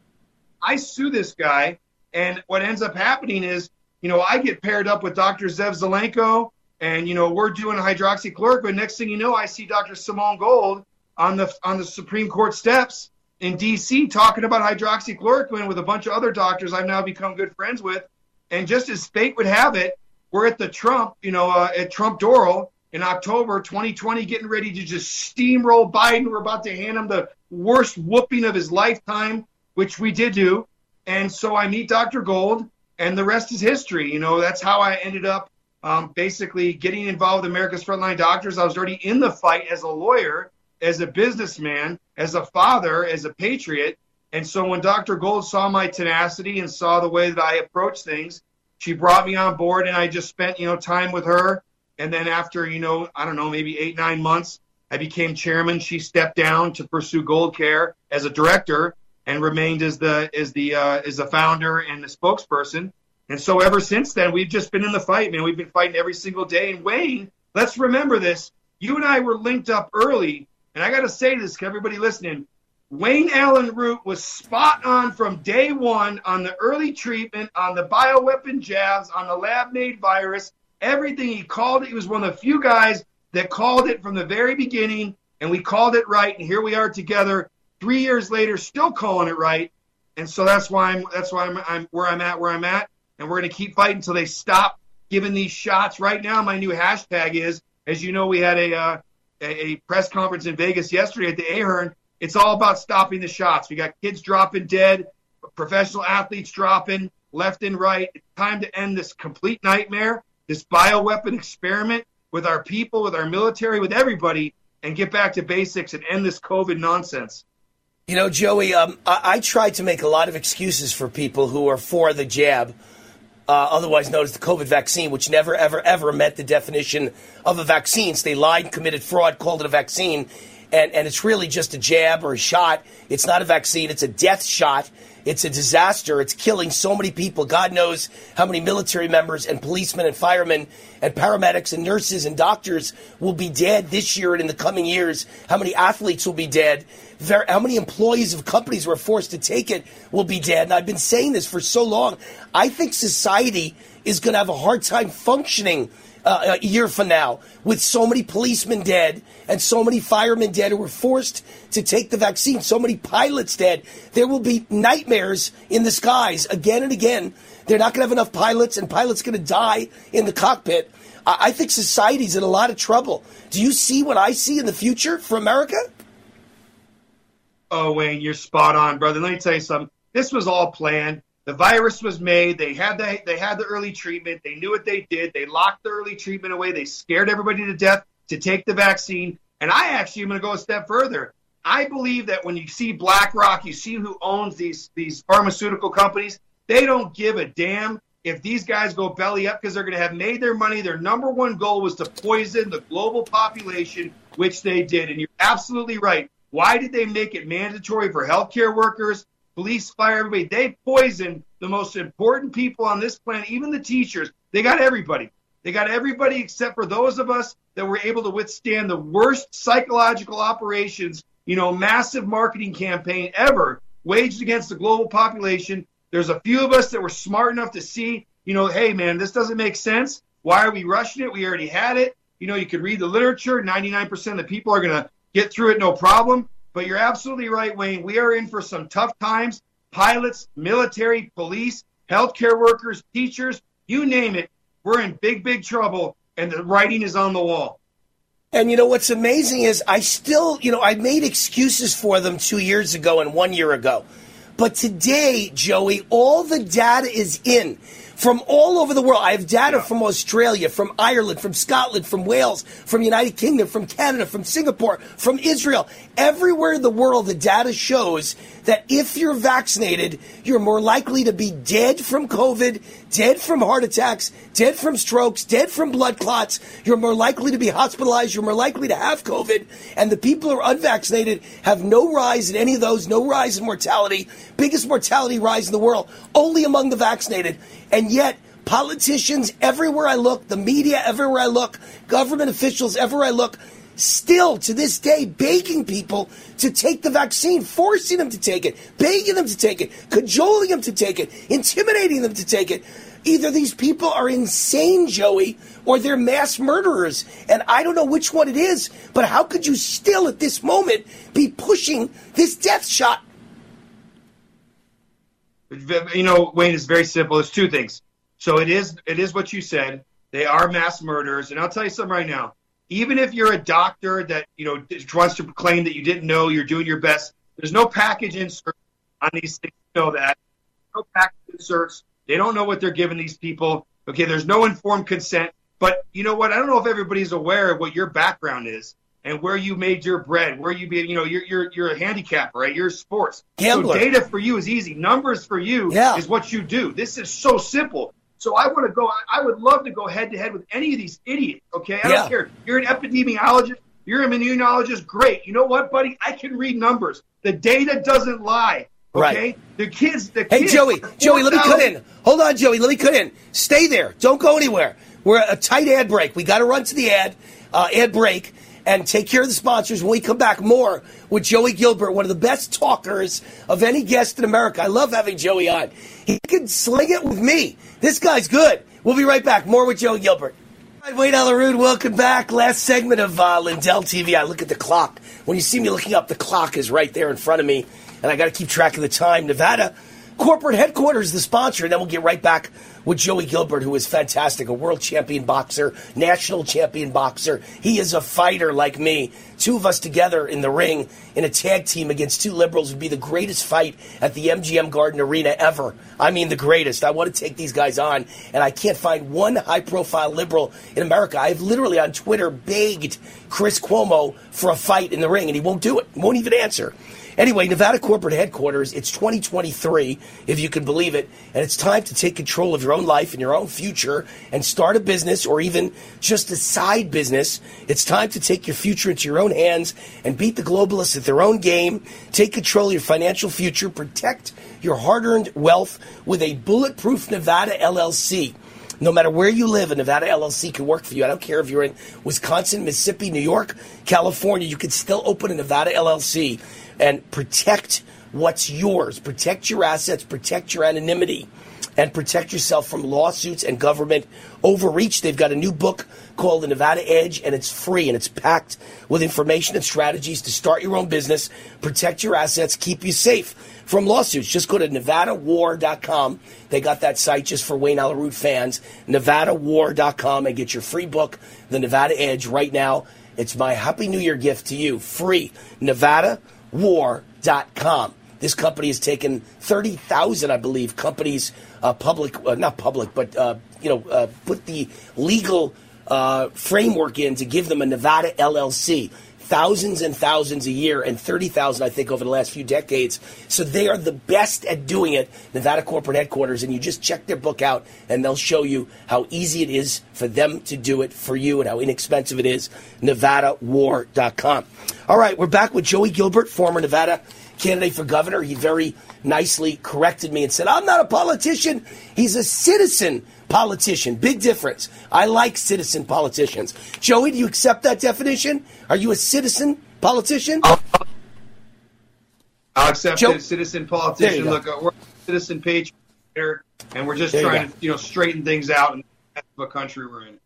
I sue this guy, and what ends up happening is, you know, I get paired up with Doctor Zev Zelenko, and, you know, we're doing hydroxychloroquine. Next thing you know, I see Doctor Simone Gold on the on the Supreme Court steps in D C talking about hydroxychloroquine with a bunch of other doctors I've now become good friends with. And just as fate would have it, we're at the Trump, you know, uh, at Trump Doral in October twenty twenty, getting ready to just steamroll Biden. We're about to hand him the worst whooping of his lifetime, which we did do. And so I meet Doctor Gold, and the rest is history. You know, that's how I ended up um, basically getting involved with America's Frontline Doctors. I was already in the fight as a lawyer, as a businessman, as a father, as a patriot. And so when Doctor Gold saw my tenacity and saw the way that I approached things, she brought me on board, and I just spent, you know, time with her. And then after, you know, I don't know, maybe eight, nine months, I became chairman. She stepped down to pursue Gold Care as a director and remained as the as the uh, as the founder and the spokesperson. And so ever since then, we've just been in the fight, man. We've been fighting every single day. And Wayne, let's remember this. You and I were linked up early. And I got to say this to everybody listening. Wayne Allyn Root was spot on from day one on the early treatment, on the bioweapon jabs, on the lab-made virus, everything. He called it. He was one of the few guys that called it from the very beginning, and we called it right. And here we are together three years later still calling it right. And so that's why I'm that's why I'm, I'm where I'm at, where I'm at. And we're going to keep fighting until they stop giving these shots. Right now, my new hashtag is, as you know, we had a uh, – a press conference in Vegas yesterday at the Ahern. It's all about stopping the shots. We got kids dropping dead, professional athletes dropping left and right. It's time to end this complete nightmare, this bioweapon experiment with our people, with our military, with everybody, and get back to basics and end this COVID nonsense. You know, Joey, um, I, I try to make a lot of excuses for people who are for the jab, Uh, otherwise known as the COVID vaccine, which never, ever, ever met the definition of a vaccine. So they lied, committed fraud, called it a vaccine, and, and it's really just a jab or a shot. It's not a vaccine. It's a death shot. It's a disaster. It's killing so many people. God knows how many military members and policemen and firemen and paramedics and nurses and doctors will be dead this year and in the coming years. How many athletes will be dead. There, how many employees of companies who are forced to take it will be dead. And I've been saying this for so long. I think society is going to have a hard time functioning Uh, a year from now, with so many policemen dead and so many firemen dead who were forced to take the vaccine, so many pilots dead. There will be nightmares in the skies again and again. They're not going to have enough pilots, and pilots going to die in the cockpit. I-, I think society's in a lot of trouble. Do you see what I see in the future for America? Oh, Wayne, you're spot on, brother. Let me tell you something. This was all planned. The virus was made. They had the, they had the early treatment. They knew what they did. They locked the early treatment away. They scared everybody to death to take the vaccine. And I actually am going to go a step further. I believe that when you see BlackRock, you see who owns these, these pharmaceutical companies, they don't give a damn if these guys go belly up because they're going to have made their money. Their number one goal was to poison the global population, which they did. And you're absolutely right. Why did they make it mandatory for healthcare workers, police, fire, everybody? They poisoned the most important people on this planet, even the teachers. They got everybody. They got everybody except for those of us that were able to withstand the worst psychological operations, you know, massive marketing campaign ever waged against the global population. There's a few of us that were smart enough to see, you know, hey, man, this doesn't make sense. Why are we rushing it? We already had it. You know, you could read the literature. ninety-nine percent of the people are going to get through it, no problem. But you're absolutely right, Wayne. We are in for some tough times. Pilots, military, police, healthcare workers, teachers, you name it. We're in big, big trouble, and the writing is on the wall. And, you know, what's amazing is I still, you know, I made excuses for them two years ago and one year ago. But today, Joey, all the data is in from all over the world. I have data yeah. from Australia, from Ireland, from Scotland, from Wales, from United Kingdom, from Canada, from Singapore, from Israel. Everywhere in the world, the data shows that if you're vaccinated, you're more likely to be dead from COVID, dead from heart attacks, dead from strokes, dead from blood clots. You're more likely to be hospitalized. You're more likely to have COVID. And the people who are unvaccinated have no rise in any of those, no rise in mortality. Biggest mortality rise in the world, only among the vaccinated. And yet, politicians everywhere I look, the media everywhere I look, government officials everywhere I look, still to this day begging people to take the vaccine, forcing them to take it, begging them to take it, cajoling them to take it, intimidating them to take it. Either these people are insane, Joey, or they're mass murderers. And I don't know which one it is, but how could you still at this moment be pushing this death shot? You know, Wayne, it's very simple. It's two things. So it is it is what you said. They are mass murderers. And I'll tell you something right now. Even if you're a doctor that, you know, wants to claim that you didn't know, you're doing your best, there's no package insert on these things. You know that. No package inserts. They don't know what they're giving these people. Okay, there's no informed consent. But you know what? I don't know if everybody's aware of what your background is and where you made your bread, where you be, you know, you're you're you're a handicapper, right? You're sports. Gambler. So data for you is easy. Numbers for you yeah. is what you do. This is so simple. So I want to go. I would love to go head to head with any of these idiots. Okay, I yeah. don't care. You're an epidemiologist. You're an immunologist. Great. You know what, buddy? I can read numbers. The data doesn't lie. Okay. Right. The kids. The hey, kids. Hey, Joey. Joey, let me cut in. Hold on, Joey. Let me cut in. Stay there. Don't go anywhere. We're a tight ad break. We got to run to the ad. Uh, ad break. And take care of the sponsors. When we come back, more with Joey Gilbert, one of the best talkers of any guest in America. I love having Joey on. He can sling it with me. This guy's good. We'll be right back. More with Joey Gilbert. All right, Wayne Allyn Root, welcome back. Last segment of uh, Lindell T V. I look at the clock. When you see me looking up, the clock is right there in front of me. And I got to keep track of the time. Nevada Corporate Headquarters is the sponsor. And then we'll get right back with Joey Gilbert, who is fantastic, a world champion boxer, national champion boxer. He is a fighter like me. Two of us together in the ring in a tag team against two liberals would be the greatest fight at the M G M Garden Arena ever. I mean, the greatest. I want to take these guys on, and I can't find one high-profile liberal in America. I've literally on Twitter begged Chris Cuomo for a fight in the ring, and he won't do it. Won't even answer. Anyway, Nevada Corporate Headquarters, it's twenty twenty-three, if you can believe it, and it's time to take control of your own life and your own future and start a business or even just a side business. It's time to take your future into your own hands and beat the globalists at their own game. Take control of your financial future. Protect your hard-earned wealth with a bulletproof Nevada L L C. No matter where you live, a Nevada L L C can work for you. I don't care if you're in Wisconsin, Mississippi, New York, California. You can still open a Nevada L L C and protect what's yours. Protect your assets. Protect your anonymity. And protect yourself from lawsuits and government overreach. They've got a new book called The Nevada Edge, and it's free, and it's packed with information and strategies to start your own business, protect your assets, keep you safe from lawsuits. Just go to Nevada War dot com. They got that site just for Wayne Allyn Root fans, Nevada War dot com, and get your free book, The Nevada Edge, right now. It's my Happy New Year gift to you, free, Nevada War dot com. This company has taken thirty thousand, I believe, companies, uh, public, uh, not public, but, uh, you know, uh, put the legal uh, framework in to give them a Nevada L L C. Thousands and thousands a year, and thirty thousand, I think, over the last few decades. So they are the best at doing it, Nevada Corporate Headquarters, and you just check their book out, and they'll show you how easy it is for them to do it for you and how inexpensive it is, Nevada War dot com. All right, we're back with Joey Gilbert, former Nevada candidate for governor. He very nicely corrected me and said, I'm not a politician. He's a citizen politician. Big difference. I like citizen politicians. Joey, do you accept that definition? Are you a citizen politician? I'll accept Joe, it, citizen politician. Look, we're a citizen patriot here, and we're just there trying to you know straighten things out in the country we're in.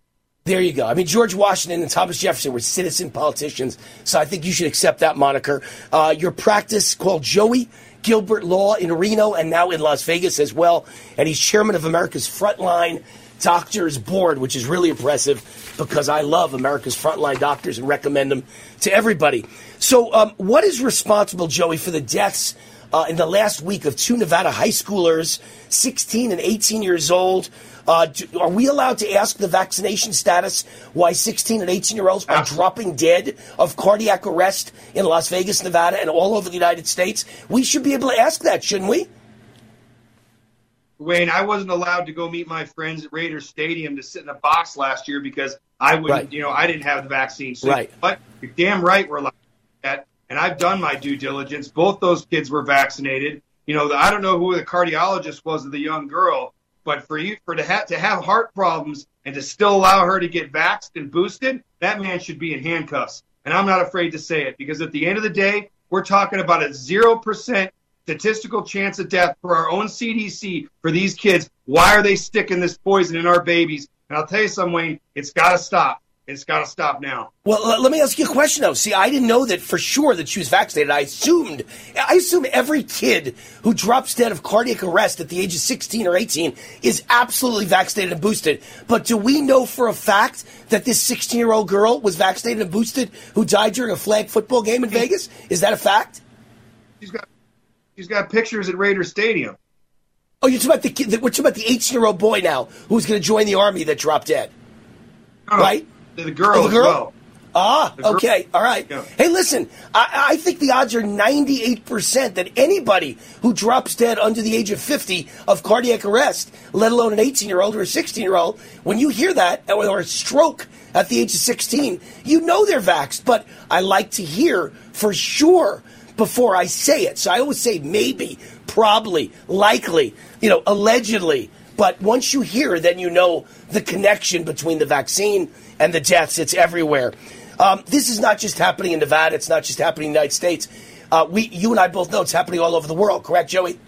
There you go. I mean, George Washington and Thomas Jefferson were citizen politicians, so I think you should accept that moniker. Uh, your practice called Joey Gilbert Law in Reno and now in Las Vegas as well, and he's chairman of America's Frontline Doctors Board, which is really impressive because I love America's frontline doctors and recommend them to everybody. So um, what is responsible, Joey, for the deaths uh, in the last week of two Nevada high schoolers, sixteen and eighteen years old? Uh, do, are we allowed to ask the vaccination status why sixteen and eighteen-year-olds are dropping dead of cardiac arrest in Las Vegas, Nevada, and all over the United States? We should be able to ask that, shouldn't we? Wayne, I wasn't allowed to go meet my friends at Raiders Stadium to sit in a box last year because I wouldn't, right. you know, I didn't have the vaccine. So right. But you're damn right we're allowed to do that. And I've done my due diligence. Both those kids were vaccinated. You know, I don't know who the cardiologist was of the young girl, but for you for to have to have heart problems and to still allow her to get vaxxed and boosted, that man should be in handcuffs. And I'm not afraid to say it because at the end of the day, we're talking about a zero percent. Statistical chance of death for our own C D C for these kids. Why are they sticking this poison in our babies? And I'll tell you something, Wayne, it's got to stop. It's got to stop now. Well, let me ask you a question, though. See, I didn't know that for sure that she was vaccinated. I assumed, I assume every kid who drops dead of cardiac arrest at the age of sixteen or eighteen is absolutely vaccinated and boosted. But do we know for a fact that this sixteen-year-old girl was vaccinated and boosted who died during a flag football game in Vegas? Is that a fact? She's got She's got pictures at Raiders Stadium. Oh, you're talking about the kid, we're talking about the eighteen-year-old boy now who's going to join the Army that dropped dead, no, right? The girl, oh, the girl? As well. Ah, girl. Okay, all right. Yeah. Hey, listen, I, I think the odds are ninety-eight percent that anybody who drops dead under the age of fifty of cardiac arrest, let alone an eighteen-year-old or a sixteen-year-old, when you hear that, or a stroke at the age of sixteen, you know they're vaxxed. But I like to hear for sure before I say it. So I always say maybe, probably, likely, you know, allegedly. But once you hear, then you know the connection between the vaccine and the deaths. It's everywhere. Um, this is not just happening in Nevada. It's not just happening in the United States. Uh, we, you and I both know it's happening all over the world. Correct, Joey? It's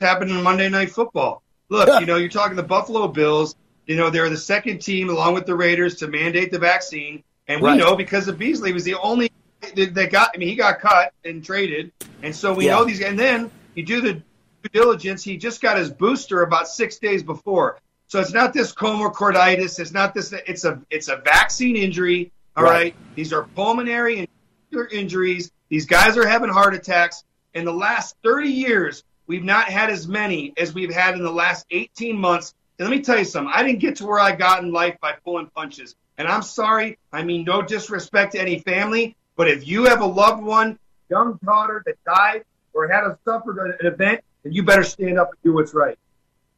happening in Monday Night Football. Look, huh. you know, you're talking the Buffalo Bills. You know, they're the second team, along with the Raiders, to mandate the vaccine. And we right. know because of Beasley was the only They got. I mean, he got cut and traded, and so we yeah. know these. And then you do the due diligence. He just got his booster about six days before, so it's not this comorbiditis. It's not this. It's a it's a vaccine injury. All right. right? These are pulmonary and injuries. These guys are having heart attacks. In the last thirty years, we've not had as many as we've had in the last eighteen months. And let me tell you something. I didn't get to where I got in life by pulling punches. And I'm sorry. I mean, no disrespect to any family. But if you have a loved one, young daughter that died or had a suffered an event, then you better stand up and do what's right.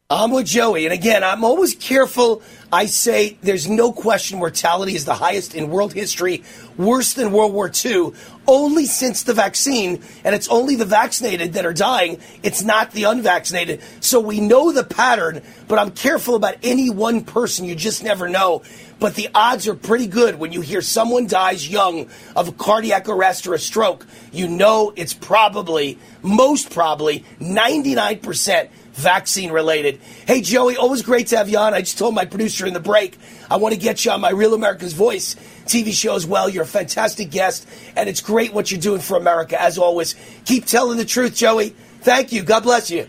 I'm with Joey. And again, I'm always careful. I say there's no question mortality is the highest in world history, worse than World War Two, only since the vaccine. And it's only the vaccinated that are dying. It's not the unvaccinated. So we know the pattern, but I'm careful about any one person. You just never know. But the odds are pretty good when you hear someone dies young of a cardiac arrest or a stroke. You know it's probably, most probably, ninety-nine percent vaccine-related. Hey, Joey, always great to have you on. I just told my producer in the break, I want to get you on my Real America's Voice T V show as well. You're a fantastic guest, and it's great what you're doing for America, as always. Keep telling the truth, Joey. Thank you. God bless you.